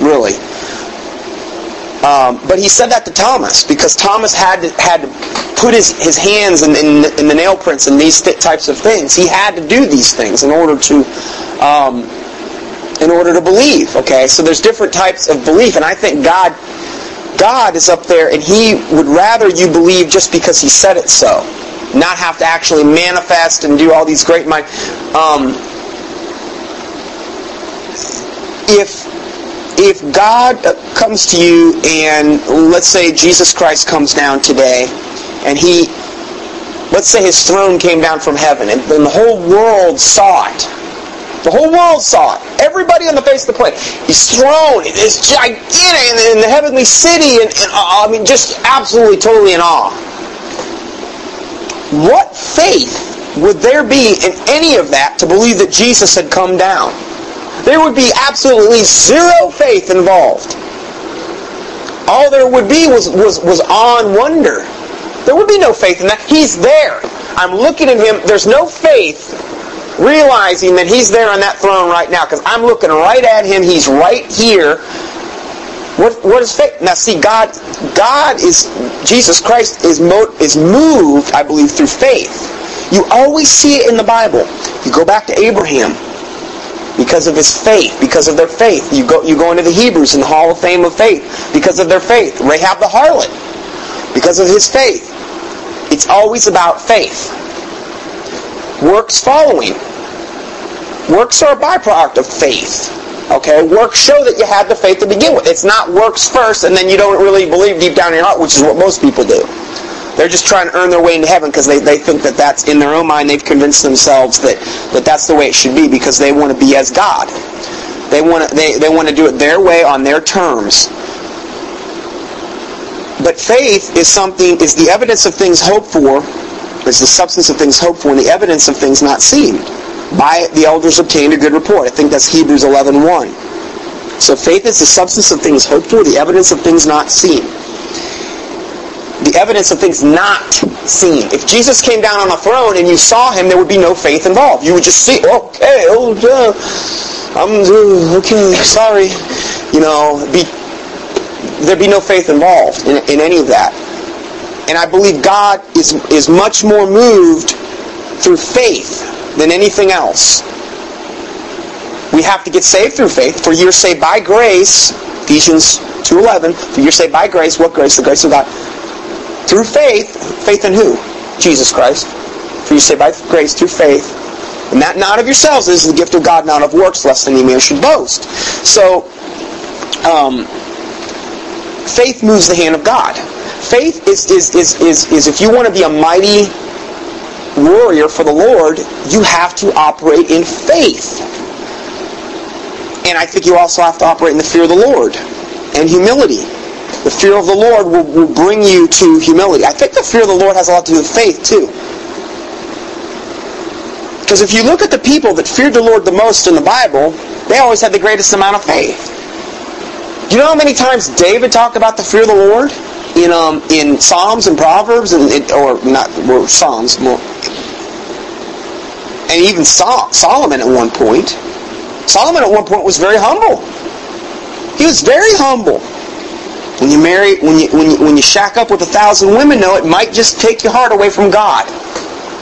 really. Um, but he said that to Thomas because Thomas had to, had to put his, his hands in, in, in the nail prints and these th- types of things. He had to do these things in order to um, in order to believe. Okay, so there's different types of belief, and I think God God is up there, and He would rather you believe just because He said it so, not have to actually manifest and do all these great mind. Um, if If God comes to you and let's say Jesus Christ comes down today and He, let's say His throne came down from heaven and, and the whole world saw it. The whole world saw it. Everybody on the face of the planet. His throne is gigantic in the heavenly city and, and uh, I mean just absolutely totally in awe. What faith would there be in any of that to believe that Jesus had come down? There would be absolutely zero faith involved. All there would be was, was, was awe and wonder. There would be no faith in that. He's there. I'm looking at Him. There's no faith realizing that He's there on that throne right now because I'm looking right at Him. He's right here. What, what is faith? Now see, God, God is, Jesus Christ is, mo- is moved, I believe, through faith. You always see it in the Bible. You go back to Abraham. Because of his faith, because of their faith. You go you go into the Hebrews in the Hall of Fame of Faith because of their faith. Rahab the harlot, because of his faith. It's always about faith. Works following. Works are a byproduct of faith. Okay? Works show that you had the faith to begin with. It's not works first and then you don't really believe deep down in your heart, which is what most people do. They're just trying to earn their way into heaven because they, they think that that's, in their own mind, they've convinced themselves that, that that's the way it should be because they want to be as God. They want to they, they want to do it their way on their terms. But faith is something, is the evidence of things hoped for, is the substance of things hoped for, and the evidence of things not seen. By it the elders obtained a good report. I think that's Hebrews eleven one. So faith is the substance of things hoped for, the evidence of things not seen. The evidence of things not seen. If Jesus came down on a throne and you saw him, there would be no faith involved. You would just see, okay, oh, uh, I'm uh, okay, sorry, you know. Be, there'd be no faith involved in, in any of that. And I believe God is is much more moved through faith than anything else. We have to get saved through faith. For you're saved by grace, Ephesians two eleven. For you're saved by grace. What grace? The grace of God. Through faith, faith in who? Jesus Christ. For you say by grace through faith, and that not of yourselves is the gift of God, not of works, lest any man should boast. So, um, faith moves the hand of God. Faith is is is is is if you want to be a mighty warrior for the Lord, you have to operate in faith, and I think you also have to operate in the fear of the Lord and humility. The fear of the Lord will, will bring you to humility. I think the fear of the Lord has a lot to do with faith, too. Because if you look at the people that feared the Lord the most in the Bible, they always had the greatest amount of faith. Do you know how many times David talked about the fear of the Lord? In um in Psalms and Proverbs, and it, or not or Psalms, more, and even Sol- Solomon at one point. Solomon at one point was very humble. He was very humble. When you marry, when you when you when you shack up with a thousand women, no, it might just take your heart away from God.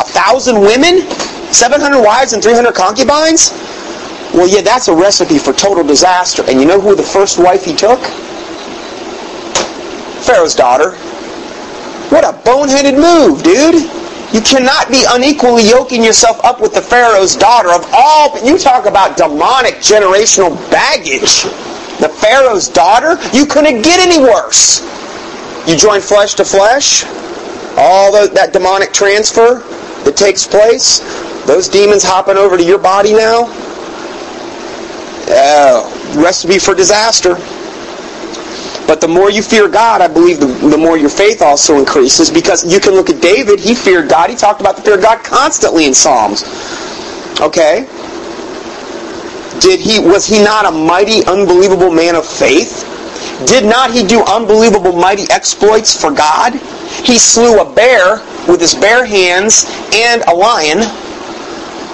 A thousand women, seven hundred wives, and three hundred concubines. Well, yeah, that's a recipe for total disaster. And you know who the first wife he took? Pharaoh's daughter. What a boneheaded move, dude! You cannot be unequally yoking yourself up with the Pharaoh's daughter of all. But you talk about demonic generational baggage. The Pharaoh's daughter? You couldn't get any worse. You join flesh to flesh, all the, that demonic transfer that takes place, those demons hopping over to your body now. Oh, recipe for disaster. But the more you fear God, I believe the, the more your faith also increases, because you can look at David, he feared God. He talked about the fear of God constantly in Psalms. Okay? Did he? Was he not a mighty, unbelievable man of faith? Did not he do unbelievable, mighty exploits for God? He slew a bear with his bare hands and a lion.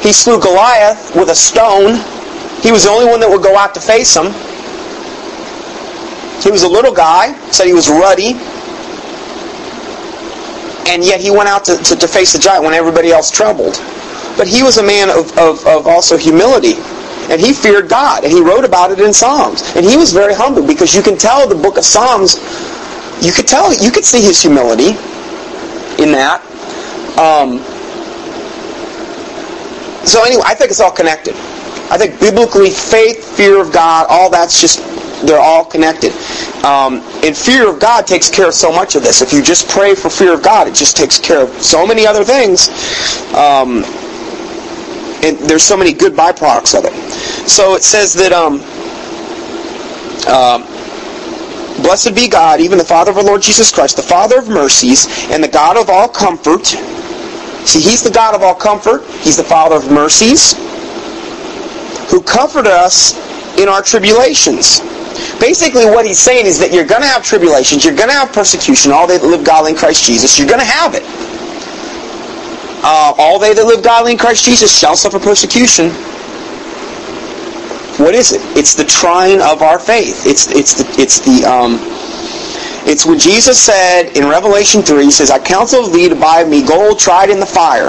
He slew Goliath with a stone. He was the only one that would go out to face him. He was a little guy, said he was ruddy. And yet he went out to, to, to face the giant when everybody else trembled. But he was a man of, of, of also humility. And he feared God, and he wrote about it in Psalms. And he was very humble, because you can tell the book of Psalms, you could tell, you could see his humility in that. Um, so anyway, I think it's all connected. I think biblically, faith, fear of God, all that's just, they're all connected. Um, and fear of God takes care of so much of this. If you just pray for fear of God, it just takes care of so many other things. Um... And there's so many good byproducts of it. So it says that, um, uh, blessed be God, even the Father of our Lord Jesus Christ, the Father of mercies, and the God of all comfort. See, He's the God of all comfort. He's the Father of mercies, who comforted us in our tribulations. Basically what He's saying is that you're going to have tribulations, you're going to have persecution, all they that live godly in Christ Jesus, you're going to have it. Uh, all they that live godly in Christ Jesus shall suffer persecution. What is it? It's the trying of our faith. It's it's the it's the um it's when Jesus said in Revelation three, He says, "I counsel thee to buy me gold tried in the fire."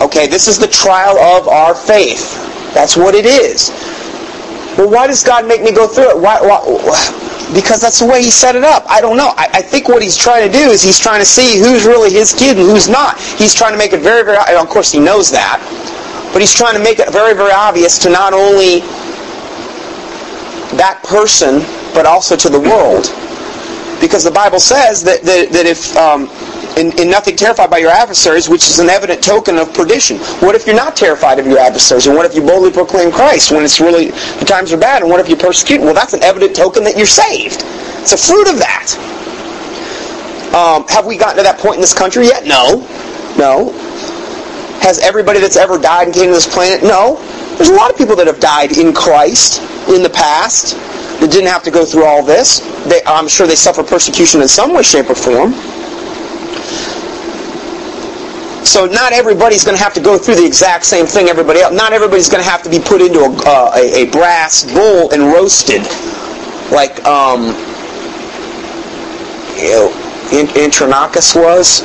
Okay, this is the trial of our faith. That's what it is. Well, why does God make me go through it? Why? why, why? Because that's the way he set it up. I don't know. I, I think what he's trying to do is he's trying to see who's really his kid and who's not. He's trying to make it very, very... And of course, he knows that. But he's trying to make it very, very obvious to not only that person, but also to the world. Because the Bible says that, that, that if... Um, in, in nothing terrified by your adversaries, which is an evident token of perdition. What if you're not terrified of your adversaries? And what if you boldly proclaim Christ when it's really, the times are bad? And what if you persecute? Well, that's an evident token that you're saved. It's a fruit of that. Um, have we gotten to that point in this country yet? No. No. Has everybody that's ever died and came to this planet? No. There's a lot of people that have died in Christ in the past that didn't have to go through all this. They, I'm sure they suffer persecution in some way, shape, or form. So not everybody's going to have to go through the exact same thing everybody else. Not everybody's going to have to be put into a, uh, a, a brass bowl and roasted, like um, you know, Intronachus was.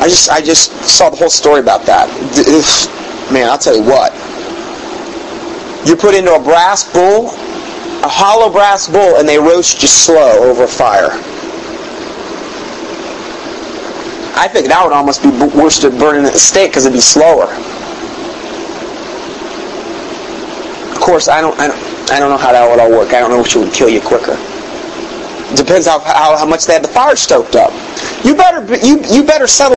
I just I just saw the whole story about that. Man, I'll tell you what. You put into a brass bowl, a hollow brass bowl, and they roast you slow over a fire. I think that would almost be worse than burning at the stake because it'd be slower. Of course, I don't, I don't, I don't know how that would all work. I don't know which would kill you quicker. Depends how, how how much they had the fire stoked up. You better you you better settle.